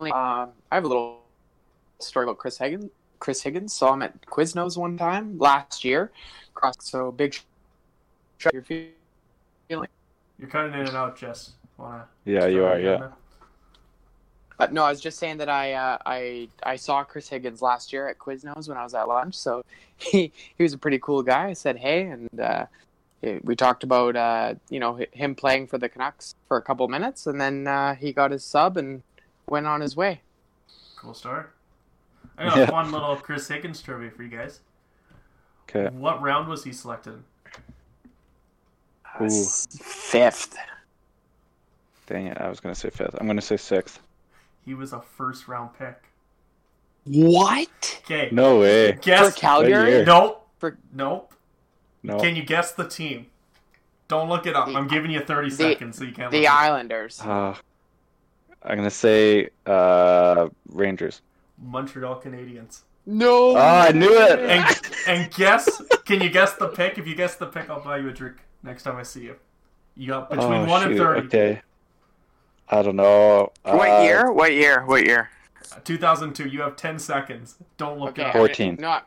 Uh, I have a little story about Chris Higgins. Chris Higgins saw him at Quiznos one time last year. So big. You're feeling. You're cutting in and out, Jess. Wanna? Yeah, you are. Yeah. There? Uh, no, I was just saying that I uh, I I saw Chris Higgins last year at Quiznos when I was at lunch, so he, he was a pretty cool guy. I said hey, and uh, we talked about, uh, you know, him playing for the Canucks for a couple minutes, and then uh, he got his sub and went on his way. Cool start. I got yeah. one little Chris Higgins trivia for you guys. Okay. What round was he selected? Ooh. Fifth. Dang it, I was going to say fifth. I'm going to say sixth. He was a first-round pick. What? Okay. No way. Guess for Calgary? Nope. For... Nope. Nope. Can you guess the team? Don't look it up. The, I'm giving you thirty the, seconds so you can't look it up. The Islanders. Uh, I'm going to say uh, Rangers. Montreal Canadiens. No. Oh, I knew it. And, and guess, can you guess the pick? If you guess the pick, I'll buy you a drink next time I see you. You got between oh, one shoot. and thirty. Okay. I don't know. What uh, year? What year? What year? two thousand two. You have ten seconds. Don't look okay, it up. fourteen. No.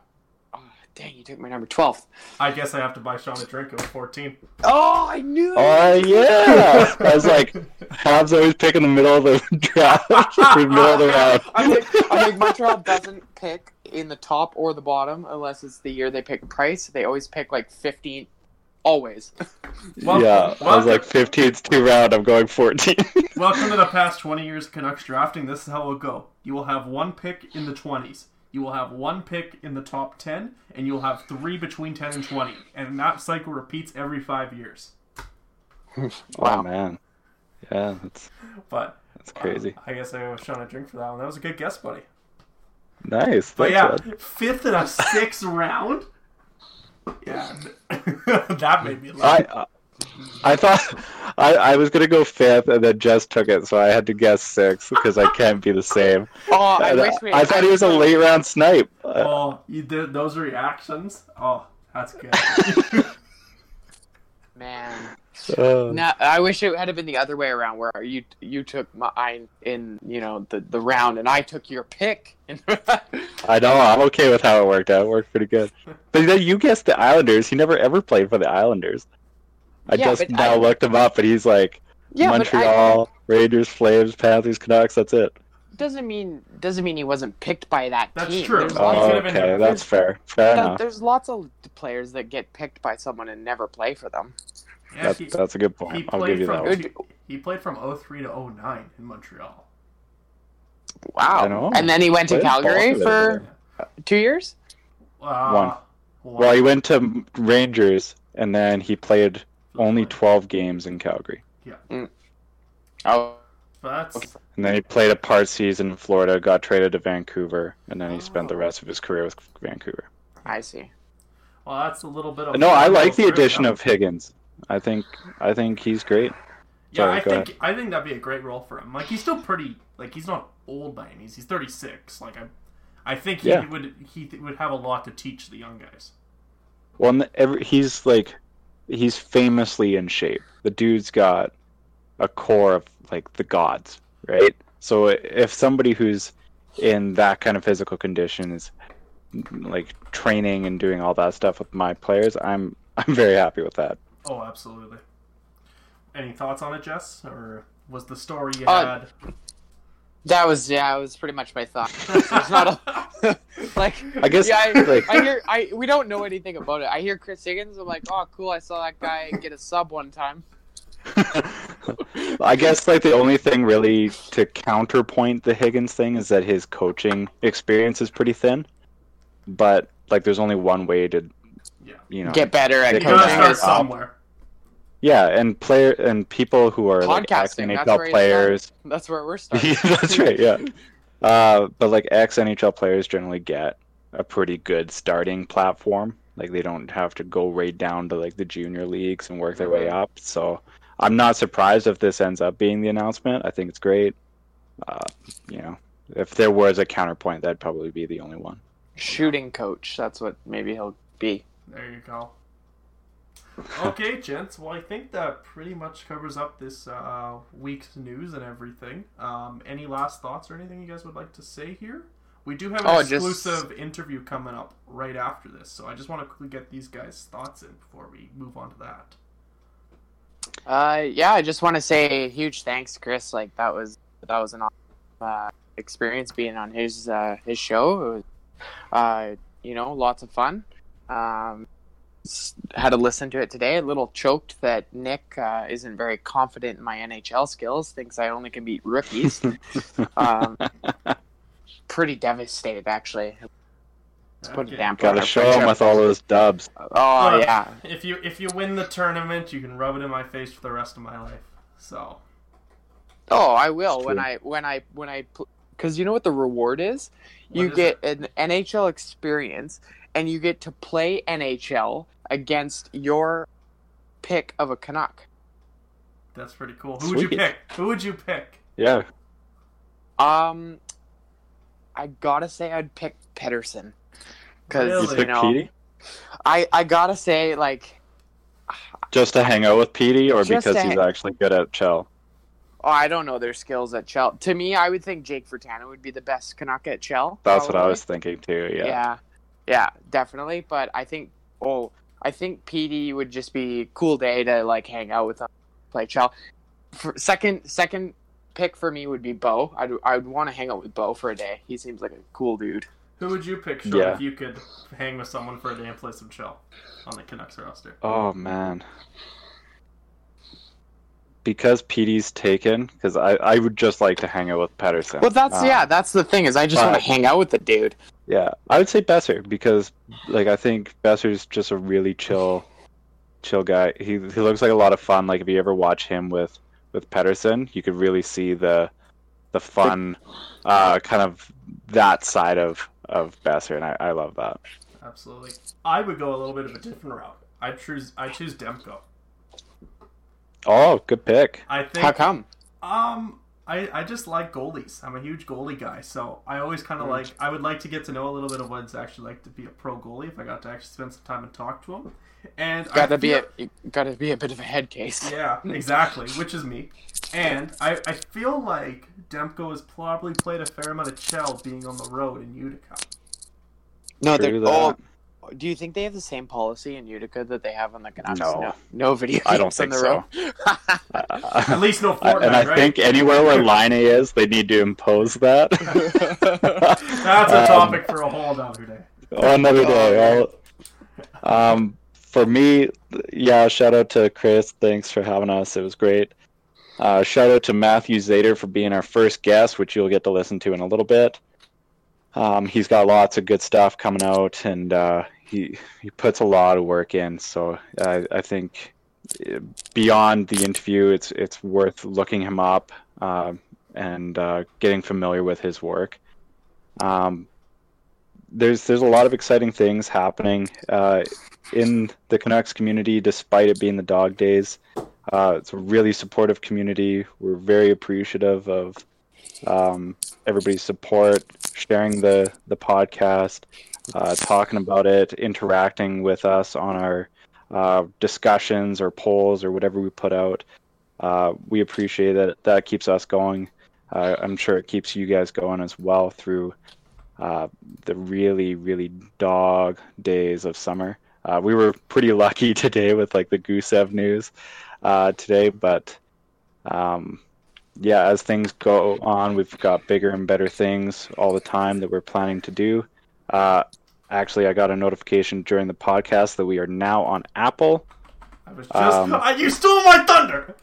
Dang, you took my number twelve. I guess I have to buy Sean a drink. It was fourteen. Oh, I knew it. Oh, yeah. I was like, Habs always pick in the middle of the draft. the middle of the round. I think, I think Montreal doesn't pick in the top or the bottom unless it's the year they pick Price. They always pick like fifteen. Always. Welcome, yeah, welcome. I was like, fifteen's too round. I'm going fourteen. Welcome to the past twenty years of Canucks drafting. This is how it will go. You will have one pick in the twenties. You will have one pick in the top ten, and you'll have three between ten and twenty. And that cycle repeats every five years. Wow, oh, man. Yeah, that's, but, that's crazy. Um, I guess I owe Sean a drink for that one. That was a good guess, buddy. Nice. But yeah, bud. Fifth in a sixth round? Yeah, that made me laugh. I, uh, I thought I, I was going to go fifth, and then Jess took it, so I had to guess sixth because I can't be the same. Oh, I, I, I, I thought he was a late-round snipe. Oh, you did those reactions? Oh, that's good. Man. Uh, now, I wish it had been the other way around, where you you took mine in, you know, the, the round, and I took your pick. I know. I'm okay with how it worked out. It worked pretty good. But then you guessed the Islanders. He never ever played for the Islanders. I yeah, just now I, looked him up, and he's like yeah, Montreal, I, Rangers, Flames, Panthers, Canucks. That's it. Doesn't mean doesn't mean he wasn't picked by that that's team. That's true. Oh, okay, that's fair. Fair enough. There's lots of players that get picked by someone and never play for them. Yeah, that, he, that's a good point. I'll give you from, that. One. He, he played from oh three to oh nine in Montreal. Wow. And then he went he to Calgary for yeah. two years. Uh, one. one. Well, he went to Rangers, and then he played. Only twelve games in Calgary. Yeah. Mm. Oh. That's... And then he played a part season in Florida, got traded to Vancouver, and then he oh. spent the rest of his career with Vancouver. I see. Well, that's a little bit of... No, I like the addition of Higgins. I think I think he's great. Yeah, Sorry, I think ahead. I think that'd be a great role for him. Like, he's still pretty... Like, he's not old by any means. He's thirty-six. Like, I I think he yeah. would he would have a lot to teach the young guys. Well, and the, every, he's like... He's famously in shape. The dude's got a core of, like, the gods, right? So if somebody who's in that kind of physical condition is, like, training and doing all that stuff with my players, I'm I'm very happy with that. Oh, absolutely. Any thoughts on it, Jess? Or was the story you uh, had... That was, yeah, it was pretty much my thought. There's not a, like, I guess, yeah, I, like... I hear, I, we don't know anything about it. I hear Chris Higgins, I'm like, oh, cool, I saw that guy get a sub one time. I guess, like, the only thing really to counterpoint the Higgins thing is that his coaching experience is pretty thin. But, like, there's only one way to, yeah. you know... Get better at coaching somewhere. Yeah, and player and people who are like ex-N H L players. That's where we're starting. That's right, yeah. Uh, but like ex-N H L players generally get a pretty good starting platform. Like they don't have to go right down to like the junior leagues and work their way up. So I'm not surprised if this ends up being the announcement. I think it's great. Uh, you know, if there was a counterpoint, that'd probably be the only one. Shooting coach. That's what maybe he'll be. There you go. Okay, gents. Well, I think that pretty much covers up this uh, week's news and everything. Um, any last thoughts or anything you guys would like to say here? We do have an oh, exclusive just... interview coming up right after this, so I just want to quickly get these guys' thoughts in before we move on to that. Uh, yeah, I just want to say a huge thanks, Chris. Like that was that was an awesome uh, experience being on his uh, his show. It was, uh, you know, lots of fun. Um, had a listen to it today. A little choked that Nick uh, isn't very confident in my N H L skills. Thinks I only can beat rookies. um, pretty devastated, actually. Let's put okay. a damper Gotta show him with all those dubs. Oh, well, yeah. If you if you win the tournament, you can rub it in my face for the rest of my life. So. Oh, I will when I when I when I because you know what the reward is? You what is get it? An N H L experience, and you get to play N H L against your pick of a Canuck. That's pretty cool. Who Sweet. would you pick? Who would you pick? Yeah. Um, I gotta say I'd pick Pettersson. Because really? you know, Petey? I I gotta say like. Just to hang out with Petey, or because he's actually good at Chell? Oh, I don't know their skills at Chell. To me, I would think Jake Virtanen would be the best Canuck at Chell. That's probably what I was thinking too. Yeah. Yeah, yeah, definitely. But I think oh, I think Petey would just be a cool day to like hang out with him, play Chell. For, second second pick for me would be Bo. I'd I'd want to hang out with Bo for a day. He seems like a cool dude. Who would you pick, Sean, yeah. if you could hang with someone for a day and play some Chell on the Canucks roster? Oh, man. Because Petey's taken, because I, I would just like to hang out with Pettersson. Well, that's, um, yeah, that's the thing, is I just want to hang out with the dude. Yeah, I would say Boeser, because, like, I think Boeser's just a really chill chill guy. He he looks like a lot of fun. Like, if you ever watch him with, with Pettersson, you could really see the the fun, uh, kind of that side of of Boeser, and I, I love that. Absolutely. I would go a little bit of a different route. I choose I choose Demko. Oh, good pick. I think. How come? Um, I, I just like goalies. I'm a huge goalie guy, so I always kind of like, I would like to get to know a little bit of what it's actually like to be a pro goalie if I got to actually spend some time and talk to him. And gotta I be feel, a gotta be a bit of a head case. Yeah, exactly, which is me. And I, I feel like Demko has probably played a fair amount of Chell being on the road in Utica. No, they're all. Do you think they have the same policy in Utica that they have on the Canucks? No, no, no video games I don't think on the road. So. uh, At least no Fortnite, and I right? think anywhere where Line A is, they need to impose that. That's a topic um, for a whole another day. Another day. I'll, um. For me, yeah, shout out to Chris. Thanks for having us. It was great. Uh, shout out to Matthew Zader for being our first guest, which you'll get to listen to in a little bit. Um, he's got lots of good stuff coming out, and uh, he he puts a lot of work in. So I, I think beyond the interview, it's it's worth looking him up uh, and uh, getting familiar with his work. Um, there's there's a lot of exciting things happening. Uh, in the Canucks community, despite it being the dog days. Uh, it's a really supportive community. We're very appreciative of um, everybody's support, sharing the, the podcast, uh, talking about it, interacting with us on our uh, discussions or polls or whatever we put out. Uh, we appreciate it. That keeps us going. Uh, I'm sure it keeps you guys going as well through uh, the really, really dog days of summer. Uh, we were pretty lucky today with like the Gusev news uh, today, but um, yeah, as things go on, we've got bigger and better things all the time that we're planning to do. Uh, actually, I got a notification during the podcast that we are now on Apple. I was just um, I, you stole my thunder.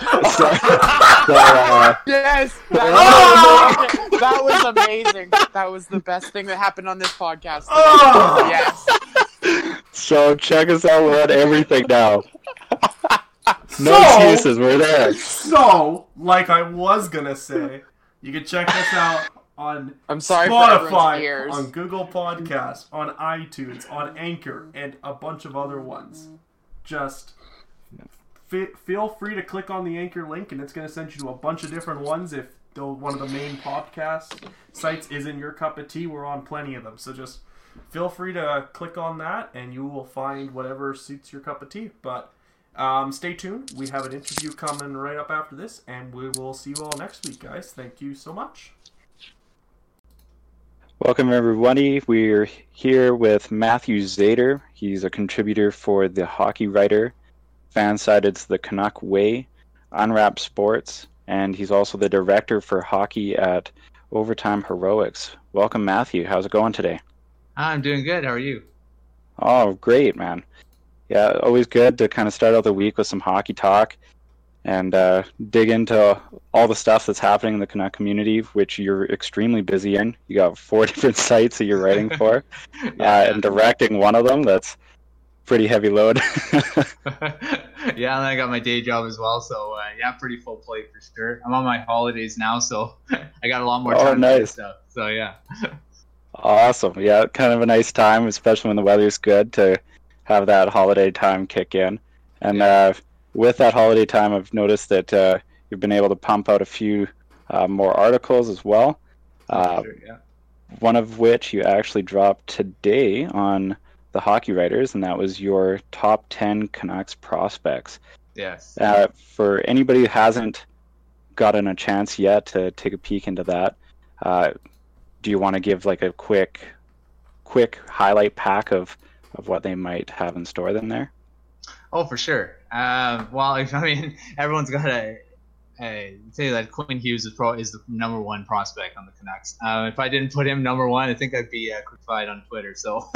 So, so, uh, yes, that, oh! was, that was amazing. That was the best thing that happened on this podcast. Oh! Yes. So check us out. We're on everything now. No so, excuses. We're there. So, like I was gonna say, you can check us out on I'm sorry Spotify, on Google Podcasts, on iTunes, on Anchor, and a bunch of other ones. Just f- feel free to click on the Anchor link, and it's gonna send you to a bunch of different ones. If the, one of the main podcast sites isn't your cup of tea, we're on plenty of them. So just. Feel free to click on that, and you will find whatever suits your cup of tea. But um, stay tuned. We have an interview coming right up after this, and we will see you all next week, guys. Thank you so much. Welcome, everybody. We're here with Matthew Zader. He's a contributor for The Hockey Writer, Fansided's The Canuck Way, Unwrapped Sports, and he's also the director for hockey at Overtime Heroics. Welcome, Matthew. How's it going today? I'm doing good. How are you? Oh, great, man. yeah, always good to kind of start out the week with some hockey talk and uh, dig into all the stuff that's happening in the Canuck community, which you're extremely busy in. You got four different sites that you're writing for, yeah. uh, and directing one of them. That's pretty heavy load. Yeah, and I got my day job as well, so uh, yeah, pretty full plate for sure. I'm on my holidays now, so I got a lot more time oh, nice. to do stuff. So yeah. Awesome. Yeah, kind of a nice time, especially when the weather's good, to have that holiday time kick in. And yeah. uh, with that holiday time, I've noticed that uh, you've been able to pump out a few uh, more articles as well. Uh, sure, yeah. One of which you actually dropped today on the Hockey Writers, and that was your top ten Canucks prospects. Yes. Uh, for anybody who hasn't gotten a chance yet to take a peek into that, uh, do you want to give like a quick, quick highlight pack of, of what they might have in store then there? Oh, for sure. Um, well, I mean, everyone's got a, a say that Quinn Hughes is pro is the number one prospect on the Canucks. Um, if I didn't put him number one, I think I'd be uh, crucified on Twitter. So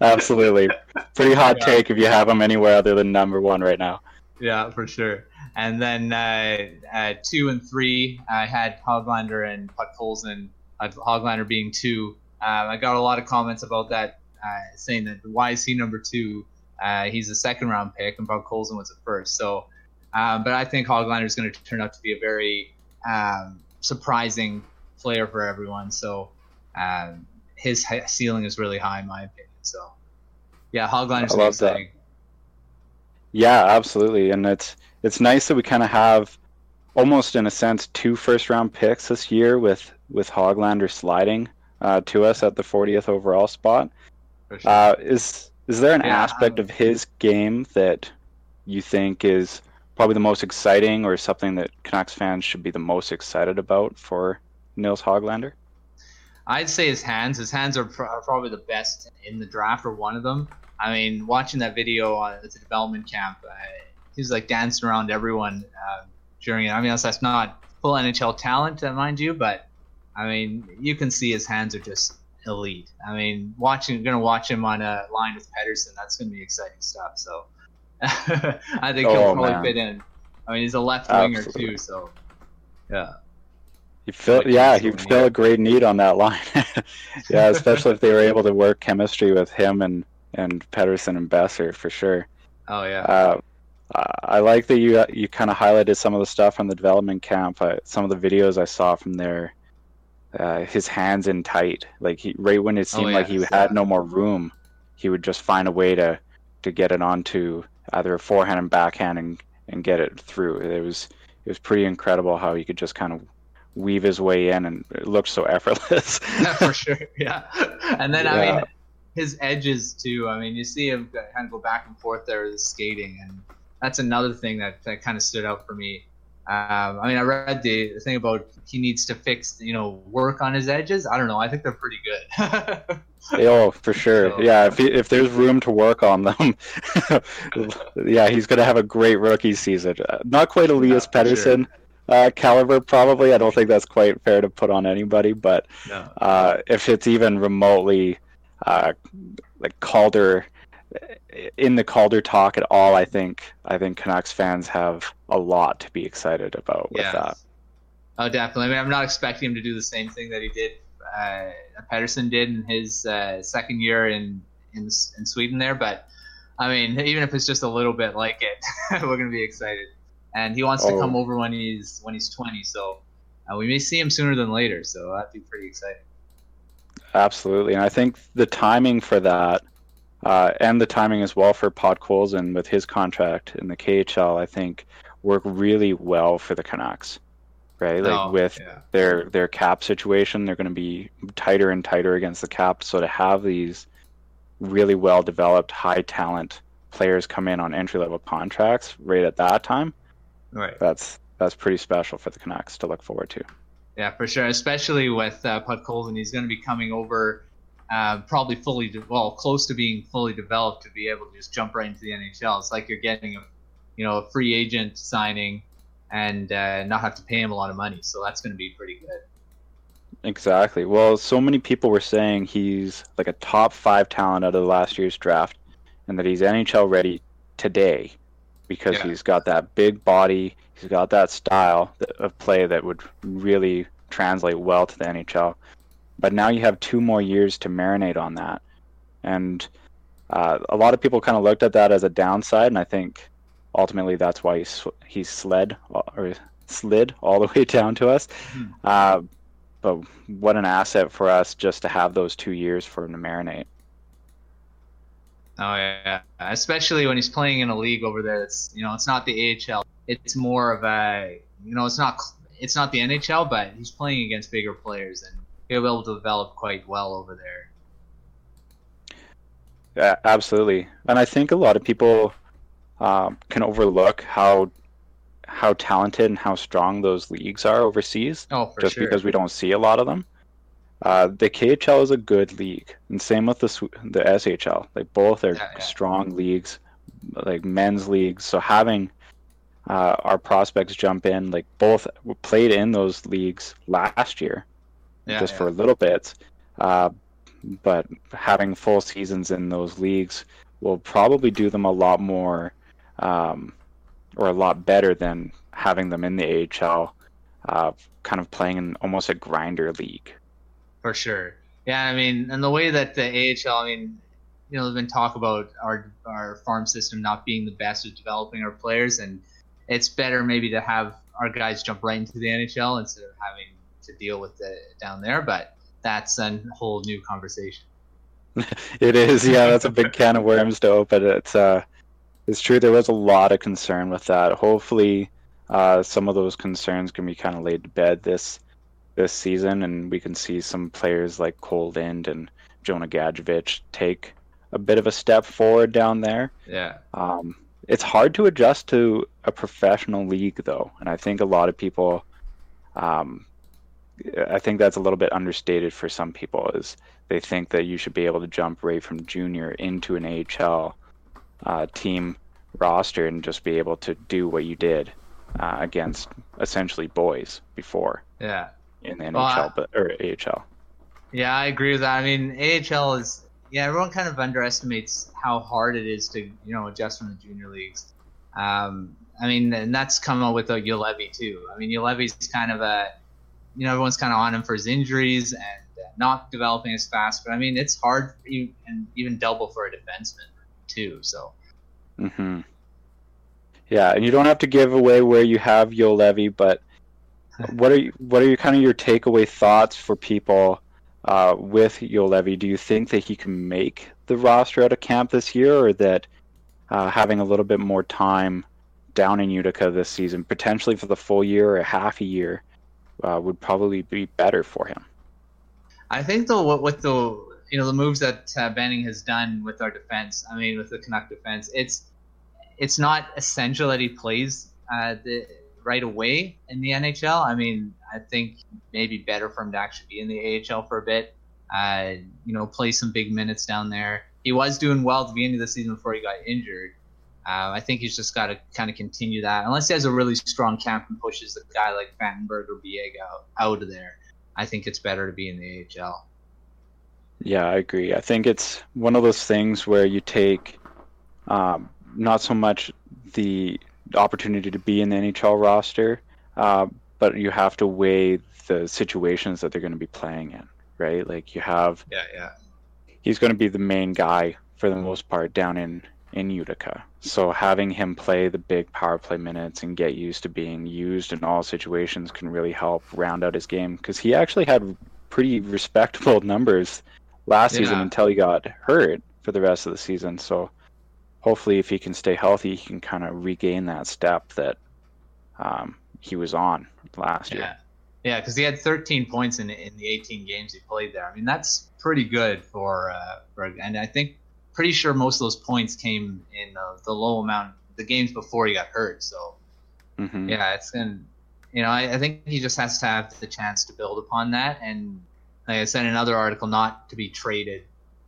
absolutely, pretty hot yeah. take if you have him anywhere other than number one right now. Yeah, for sure. And then uh, uh, two and three, I had Höglander and Podkolzin. Höglander being two. Um, I got a lot of comments about that, uh, saying that why is he number two? Uh, he's a second round pick, and Podkolzin was a first. So, um, but I think Höglander is going to turn out to be a very um, surprising player for everyone. So, um, his ceiling is really high in my opinion. So, yeah, Hoglander's going to be exciting. Yeah, absolutely, and it's it's nice that we kind of have almost in a sense two first round picks this year with with Höglander sliding uh, to us at the fortieth overall spot. For sure. Uh, is Is there an yeah, aspect of his game that you think is probably the most exciting or something that Canucks fans should be the most excited about for Nils Höglander? I'd say his hands. His hands are, pr- are probably the best in the draft or one of them. I mean, watching that video uh, at the development camp, uh, he was like dancing around everyone uh, during it. I mean, that's, that's not full N H L talent, uh, mind you, but I mean, you can see his hands are just elite. I mean, watching, going to watch him on a line with Pettersson, that's going to be exciting stuff. So I think oh, he'll probably man. fit in. I mean, he's a left winger too, so yeah. He fill, like yeah, he'd fill a great need on that line. Yeah, especially if they were able to work chemistry with him and, and Pettersson and Boeser for sure. Oh yeah. Uh, I like that you you kind of highlighted some of the stuff from the development camp. Uh, some of the videos I saw from there. Uh, his hands in tight, like he, right when it seemed oh, yeah. like he had no more room, he would just find a way to, to get it onto either a forehand and backhand and, and get it through. It was it was pretty incredible how he could just kind of weave his way in, and it looked so effortless. Yeah, for sure, yeah. And then yeah. I mean, his edges too. I mean, you see him kind of go back and forth there with his skating, and that's another thing that, that kind of stood out for me. Um, I mean, I read the, the thing about he needs to fix, you know, work on his edges. I don't know. I think they're pretty good. Oh, for sure. So. Yeah, if he, if there's room to work on them, yeah, he's going to have a great rookie season. Not quite Elias no, Pettersson sure. uh, caliber, probably. I don't think that's quite fair to put on anybody. But no. uh, if it's even remotely uh, like Calder. In the Calder talk at all, I think I think Canucks fans have a lot to be excited about with yes. that. Oh, definitely. I mean, I'm not expecting him to do the same thing that he did, uh, Pettersson did in his uh, second year in, in in Sweden there. But I mean, even if it's just a little bit like it, we're gonna be excited. And he wants oh. to come over when he's when he's twenty, so uh, we may see him sooner than later. So that'd be pretty exciting. Absolutely, and I think the timing for that. Uh, and the timing as well for Podkolzin with his contract in the K H L, I think, work really well for the Canucks, right? Like oh, with yeah. their their cap situation, they're going to be tighter and tighter against the cap. So to have these really well-developed, high-talent players come in on entry-level contracts right at that time, right? That's that's pretty special for the Canucks to look forward to. Yeah, for sure. Especially with uh, Podkolzin, he's going to be coming over. Uh, probably fully, de- well, close to being fully developed to be able to just jump right into the N H L. It's like you're getting a, you know, a free agent signing, and uh, not have to pay him a lot of money. So that's going to be pretty good. Exactly. Well, so many people were saying he's like a top five talent out of last year's draft, and that he's N H L ready today because yeah. he's got that big body, he's got that style of play that would really translate well to the N H L. But now you have two more years to marinate on that. And uh, a lot of people kind of looked at that as a downside, and I think ultimately that's why he, sw- he slid or slid all the way down to us. Mm-hmm. Uh, but what an asset for us just to have those two years for him to marinate. Oh yeah, especially when he's playing in a league over there that's, you know, it's not the A H L. It's more of a, you know, it's not it's not the N H L, but he's playing against bigger players and he'll be able to develop quite well over there. Yeah, absolutely. And I think a lot of people um, can overlook how how talented and how strong those leagues are overseas. Oh, for just sure. Because we don't see a lot of them. Uh, the K H L is a good league, and same with the the S H L. Like both are yeah, yeah. strong leagues, like men's leagues. So having uh, our prospects jump in, like both played in those leagues last year, yeah, just yeah. for a little bit. Uh, but having full seasons in those leagues will probably do them a lot more, um, or a lot better than having them in the A H L, uh, kind of playing in almost a grinder league. For sure. Yeah, I mean, and the way that the A H L, I mean, you know, there's been talk about our our farm system not being the best at developing our players, and it's better maybe to have our guys jump right into the N H L instead of having to deal with it down there, but that's a whole new conversation. It is, yeah, that's a big can of worms to open. It's, uh, it's true, there was a lot of concern with that. Hopefully uh, some of those concerns can be kind of laid to bed this this season, and we can see some players like Holden and Jonah Gadjevich take a bit of a step forward down there. Yeah. Um, it's hard to adjust to a professional league though. And I think a lot of people, um, I think that's a little bit understated for some people, is they think that you should be able to jump right from junior into an A H L uh, team roster and just be able to do what you did uh, against essentially boys before. Yeah. In the N H L, well, I, but or A H L. Yeah, I agree with that. I mean, A H L is, yeah, everyone kind of underestimates how hard it is to, you know, adjust from the junior leagues. Um, I mean, and that's come up with Ulevi too. I mean, Ulevi's kind of a, you know, everyone's kind of on him for his injuries and not developing as fast. But I mean, it's hard, for you, and even double for a defenseman too. So. Mm-hmm. Yeah, and you don't have to give away where you have Ulevi, but. What are you, what are your kind of your takeaway thoughts for people uh, with Ulevi? Do you think that he can make the roster out of camp this year, or that uh, having a little bit more time down in Utica this season, potentially for the full year or half a year, uh, would probably be better for him? I think though, with the you know the moves that uh, Benning has done with our defense, I mean with the Canuck defense, it's it's not essential that he plays uh, the. right away in the N H L. I mean, I think maybe better for him to actually be in the A H L for a bit, uh, you know, play some big minutes down there. He was doing well at the beginning of the season before he got injured. Uh, I think he's just got to kind of continue that, unless he has a really strong camp and pushes a guy like Vandenberg or Biega out, out of there. I think it's better to be in the A H L. Yeah, I agree. I think it's one of those things where you take um, not so much the opportunity to be in the N H L roster, uh, but you have to weigh the situations that they're going to be playing in, right? Like you have, yeah, yeah. He's going to be the main guy for the most part down in, in Utica. So having him play the big power play minutes and get used to being used in all situations can really help round out his game, because he actually had pretty respectable numbers last yeah. season until he got hurt for the rest of the season. So hopefully, if he can stay healthy, he can kind of regain that step that um, he was on last yeah. year. Yeah, because he had thirteen points in in the eighteen games he played there. I mean, that's pretty good for, uh, for and I think pretty sure most of those points came in uh, the low amount, the games before he got hurt. So, mm-hmm. yeah, it's and you know I, I think he just has to have the chance to build upon that. And like I said in another article, not to be traded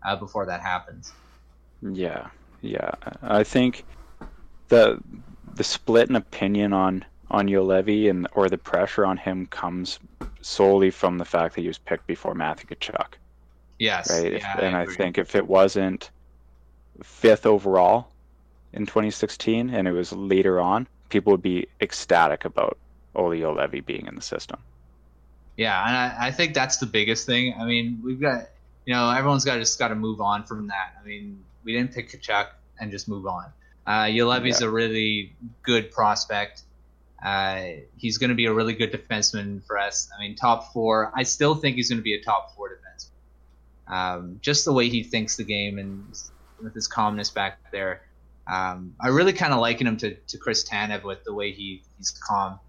uh, before that happens. Yeah. Yeah, I think the the split in opinion on on Ulevi and or the pressure on him comes solely from the fact that he was picked before Matthew Tkachuk. Yes, right. Yeah, if, I and agree. I think if it wasn't fifth overall in twenty sixteen, and it was later on, people would be ecstatic about Olli Juolevi being in the system. Yeah, and I, I think that's the biggest thing. I mean, we've got, you know, everyone's got just got to move on from that. I mean, we didn't pick Kachuk and just move on. Uh, Juolevi's yeah. a really good prospect. Uh, he's going to be a really good defenseman for us. I mean, top four. I still think he's going to be a top four defenseman. Um, just the way he thinks the game and with his calmness back there. Um, I really kind of liken him to, to Chris Tanev with the way he, he's calm.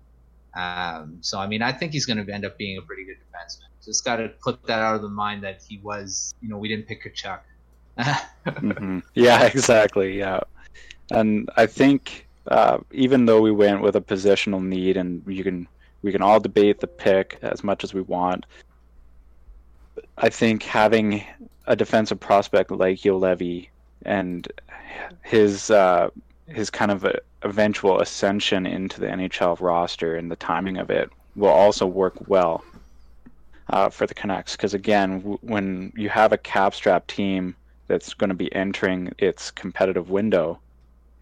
Um, so, I mean, I think he's going to end up being a pretty good defenseman. Just got to put that out of the mind that he was, you know, we didn't pick Kachuk. mm-hmm. Yeah, exactly. Yeah. And I think uh, even though we went with a positional need, and you can we can all debate the pick as much as we want, I think having a defensive prospect like Juolevi and his uh, his kind of a, eventual ascension into the N H L roster and the timing of it will also work well uh, for the Canucks. Because again, w- when you have a cap-strapped team that's going to be entering its competitive window,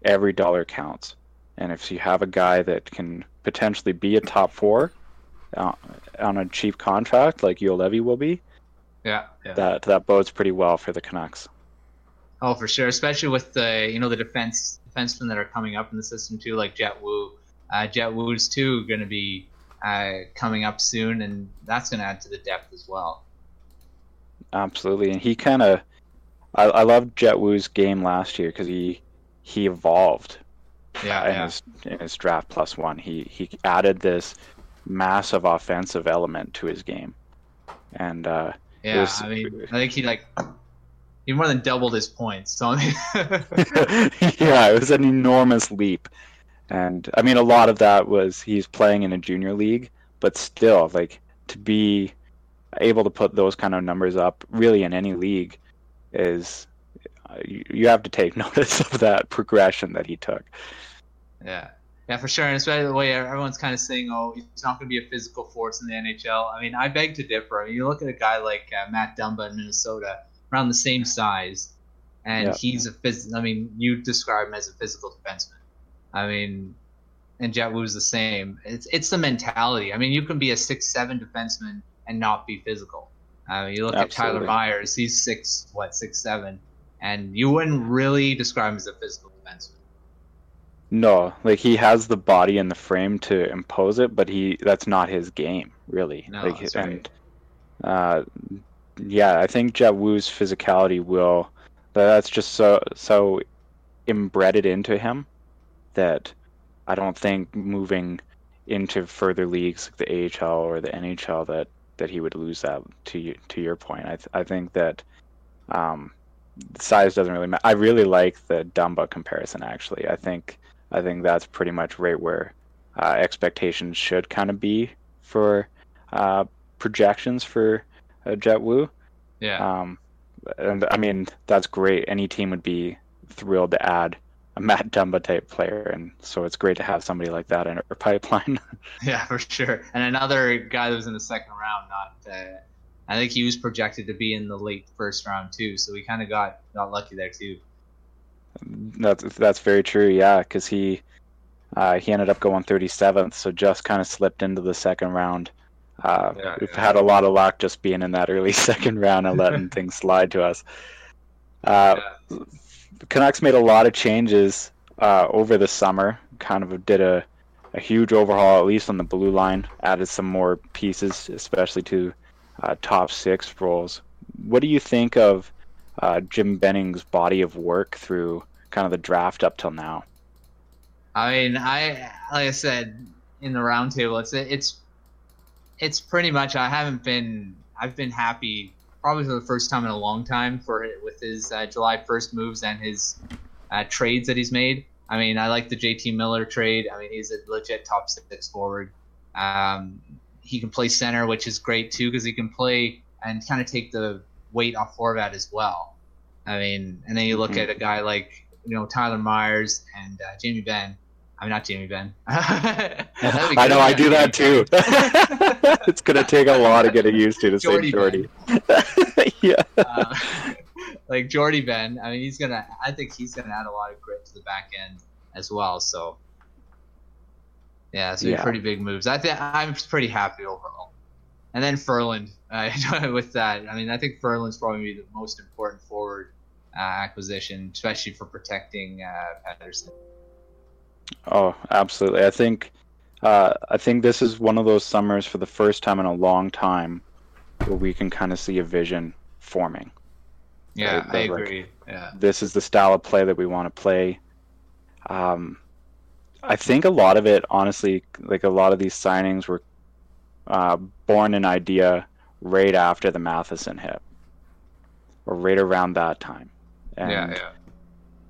every dollar counts. And if you have a guy that can potentially be a top four uh, on a cheap contract like Juolevi will be, yeah, yeah, that that bodes pretty well for the Canucks. Oh, for sure, especially with the you know the defense defensemen that are coming up in the system too, like Jet Wu. Uh, Jet Wu's too going to be uh, coming up soon, and that's going to add to the depth as well. Absolutely, and he kind of I, I loved Jet Wu's game last year because he. He evolved yeah, in, yeah. His, in his draft plus one. He he added this massive offensive element to his game. And uh, yeah, was, I mean, I think he like he more than doubled his points. So I mean... yeah, it was an enormous leap. And I mean, a lot of that was he's playing in a junior league, but still, like to be able to put those kind of numbers up really in any league is. You have to take notice of that progression that he took. Yeah, yeah, for sure. And especially the way everyone's kind of saying, oh, he's not going to be a physical force in the N H L. I mean, I beg to differ. I mean, you look at a guy like uh, Matt Dumba in Minnesota, around the same size, and yeah. he's a phys- – I mean, you describe him as a physical defenseman. I mean, and Jet Wu's the same. It's it's the mentality. I mean, you can be a six seven defenseman and not be physical. I mean, you look Absolutely. at Tyler Myers. He's six what, six seven And you wouldn't really describe him as a physical defenseman. No, like he has the body and the frame to impose it, but he—that's not his game, really. No, like, that's and right. uh, yeah, I think Jet Wu's physicality will—that's just so so embedded into him that I don't think moving into further leagues like the A H L or the N H L that, that he would lose that. To you, to your point, I th- I think that. Um, Size doesn't really matter. I really like the Dumba comparison, actually. I think I think that's pretty much right where uh, expectations should kind of be for uh, projections for uh, Jet Wu. Yeah. Um, and I mean, that's great. Any team would be thrilled to add a Matt Dumba type player, and so it's great to have somebody like that in her pipeline. Yeah, for sure. And another guy that was in the second round, not. Uh... I think he was projected to be in the late first round too, so we kind of got got lucky there too. That's that's very true, yeah, because he uh, he ended up going thirty-seventh, so just kind of slipped into the second round. Uh, yeah, we've yeah. had a lot of luck just being in that early second round and letting things slide to us. Uh, yeah. Canucks made a lot of changes uh, over the summer. Kind of did a, a huge overhaul, at least on the blue line. Added some more pieces, especially to. Uh, top six roles. What do you think of uh, Jim Benning's body of work through kind of the draft up till now? I mean, I like I said in the roundtable, it's it's it's pretty much. I haven't been. I've been happy probably for the first time in a long time for with his uh, July first moves and his uh, trades that he's made. I mean, I like the J T Miller trade. I mean, he's a legit top six forward. Um, He can play center, which is great too, because he can play and kind of take the weight off Horvat as well. I mean, and then you look mm-hmm. at a guy like you know Tyler Myers and uh, Jamie Benn. I mean, not Jamie Benn. I know, I do that too. It's gonna take a lot of getting used to to Jordy say Jordy. yeah. Uh, like Jordy Ben, I mean, he's gonna. I think he's gonna add a lot of grit to the back end as well. So, yeah, so yeah. pretty big moves. I think I'm pretty happy overall. And then Ferland uh, with that. I mean, I think Ferland's probably be the most important forward uh, acquisition, especially for protecting uh, Pettersson. Oh, absolutely. I think uh, I think this is one of those summers for the first time in a long time where we can kind of see a vision forming. Yeah, right? I agree. Like, yeah. This is the style of play that we want to play. Um, I think a lot of it, honestly, like a lot of these signings were uh, born an idea right after the Matheson hit or right around that time. And, yeah, yeah.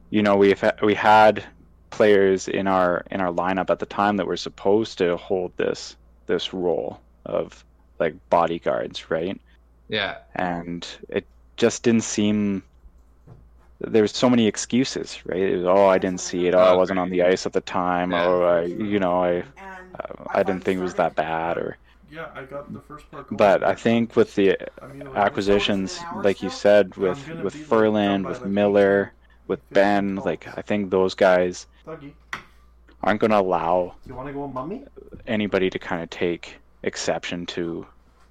you know, we've ha- we had players in our in our lineup at the time that were supposed to hold this this role of like bodyguards, right? Yeah. And it just didn't seem, there was so many excuses, right? It was, oh, I didn't see it. Oh, I wasn't on the ice at the time. Yeah. Oh, I, you know, I I didn't think it was that bad. Or yeah, I got the first part. But I think with the acquisitions, like you said, with with Ferland, with Miller, with Ben, like I think those guys aren't going to allow anybody to kind of take exception to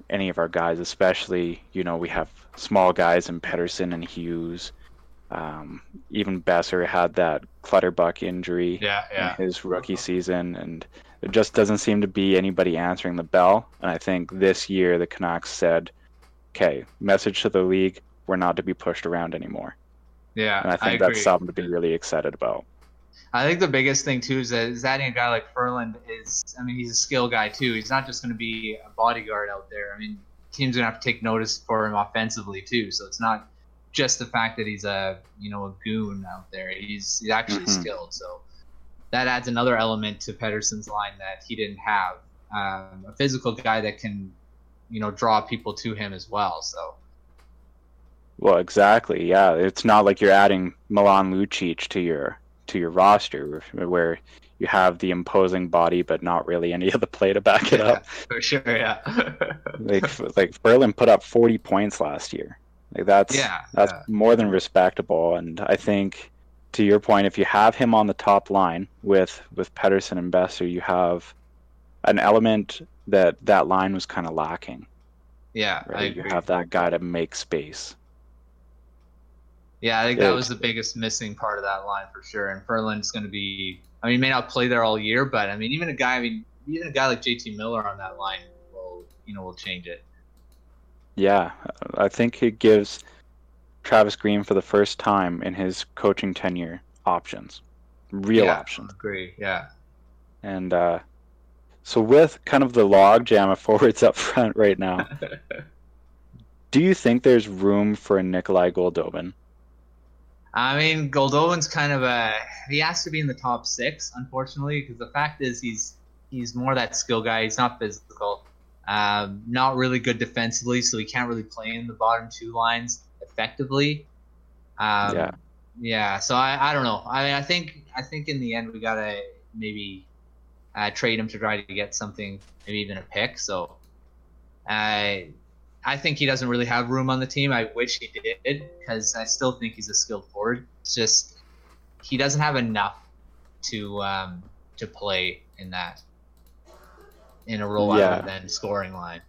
any of our guys, especially, you know, we have small guys in Pettersson and Hughes. Um, even Boeser had that Clutterbuck injury yeah, yeah. in his rookie season, and it just doesn't seem to be anybody answering the bell. And I think this year the Canucks said, okay, message to the league, we're not to be pushed around anymore. Yeah, and I think I that's agree. something to be really excited about. I think the biggest thing, too, is that, is that a guy like Ferland is, I mean, he's a skill guy, too. He's not just going to be a bodyguard out there. I mean, teams are going to have to take notice for him offensively, too. So it's not just the fact that he's a, you know, a goon out there. He's, he's actually mm-hmm. skilled. So that adds another element to Pettersson's line that he didn't have. Um, a physical guy that can, you know, draw people to him as well. So. Well, exactly. Yeah. It's not like you're adding Milan Lucic to your to your roster where you have the imposing body but not really any of the play to back it yeah, up. For sure, yeah. like like Berlin put up forty points last year. Like that's yeah, that's yeah. more than respectable, and I think to your point, if you have him on the top line with with Pettersson and Boeser, you have an element that that line was kind of lacking. Yeah, right? I agree. You have that guy to make space. Yeah, I think that was the biggest missing part of that line for sure. And Ferland's going to be, I mean, he may not play there all year, but I mean, even a guy, I mean, even a guy like J T Miller on that line will, you know, will change it. Yeah, I think it gives Travis Green for the first time in his coaching tenure options, real yeah, options. I agree. Yeah. And uh, so with kind of the logjam of forwards up front right now, do you think there's room for a Nikolai Goldobin? I mean, Goldobin's kind of a – he has to be in the top six, unfortunately, because the fact is he's he's more that skill guy. He's not physical, um, not really good defensively, so he can't really play in the bottom two lines effectively. Um, yeah. Yeah, so I, I don't know. I mean, I think I think in the end we got to maybe uh, trade him to try to get something, maybe even a pick. So I uh, – I think he doesn't really have room on the team. I wish he did because I still think he's a skilled forward. It's just he doesn't have enough to um, to play in that in a role yeah. other than scoring line.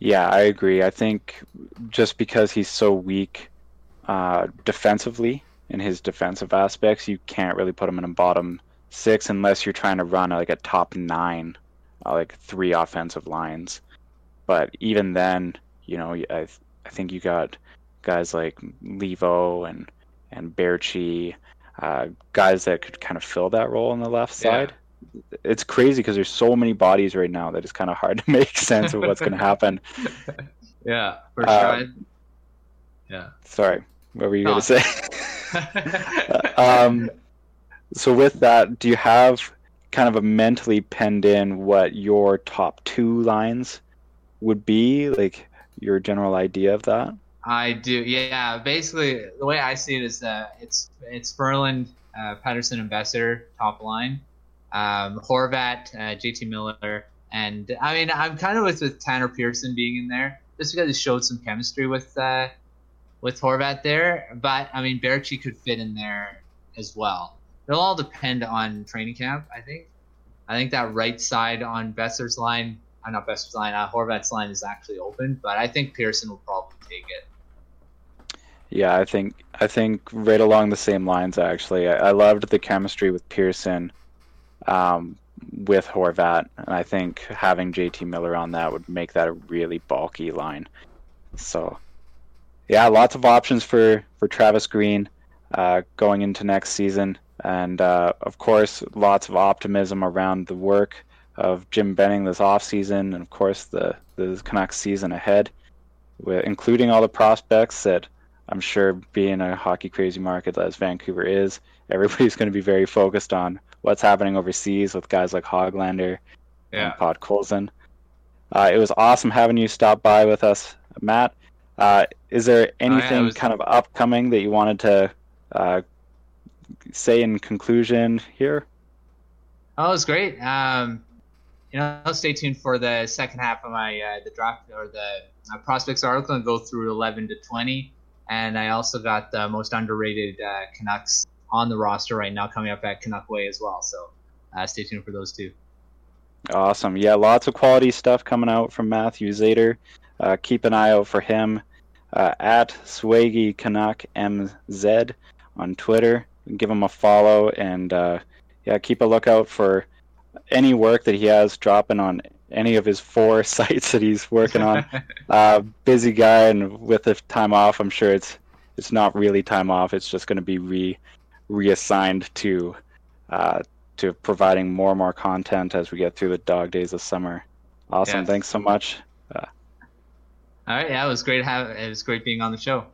Yeah, I agree. I think just because he's so weak uh, defensively in his defensive aspects, you can't really put him in a bottom six unless you're trying to run like a top nine. Like three offensive lines, but even then, you know, I I think you got guys like Levo and and Berchi, uh, guys that could kind of fill that role on the left side. Yeah. It's crazy because there's so many bodies right now that it's kind of hard to make sense of what's going to happen. Yeah, for uh, sure. Yeah. Sorry, what were you no. going to say? um, so with that, do you have kind of a mentally penned in what your top two lines would be, like your general idea of that? I do, yeah. Basically, the way I see it is that it's it's Ferland, uh, Pettersson, and Boeser top line, um, Horvat, uh, J T Miller, and I mean I'm kind of with, with Tanner Pearson being in there. just because he showed some chemistry with uh, with Horvat there. But, I mean, Berchi could fit in there as well. It'll all depend on training camp, I think. I think that right side on Besser's line, uh, not Besser's line, uh, Horvat's line is actually open, but I think Pearson will probably take it. Yeah, I think I think right along the same lines, actually. I, I loved the chemistry with Pearson um, with Horvat, and I think having J T Miller on that would make that a really bulky line. So, yeah, lots of options for, for Travis Green uh, going into next season. And, uh, of course, lots of optimism around the work of Jim Benning this offseason and, of course, the, the Canucks season ahead, with, including all the prospects that I'm sure being a hockey crazy market as Vancouver is, everybody's going to be very focused on what's happening overseas with guys like Hoglander yeah. and Podkolzin. Uh, it was awesome having you stop by with us, Matt. Uh, is there anything oh, yeah, was... kind of upcoming that you wanted to uh, say in conclusion here? Oh, it was great. Um, you know, stay tuned for the second half of my uh, the draft or the uh, prospects article and go through eleven to twenty. And I also got the most underrated uh, Canucks on the roster right now coming up at Canuck Way as well. So uh, stay tuned for those two. Awesome. Yeah, lots of quality stuff coming out from Matthew Zader. Uh, keep an eye out for him uh, at Swaggy Canuck M Z on Twitter. Give him a follow and uh, yeah, keep a lookout for any work that he has dropping on any of his four sites that he's working on. Uh, busy guy, and with the time off, I'm sure it's it's not really time off. It's just going to be re reassigned to uh, to providing more and more content as we get through the dog days of summer. Awesome, yeah. Thanks so much. Uh, All right, yeah, it was great. To have it was great being on the show.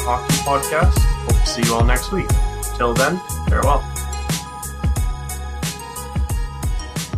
fifty-one Hockey Podcast. Hope to see you all next week. Till then, farewell.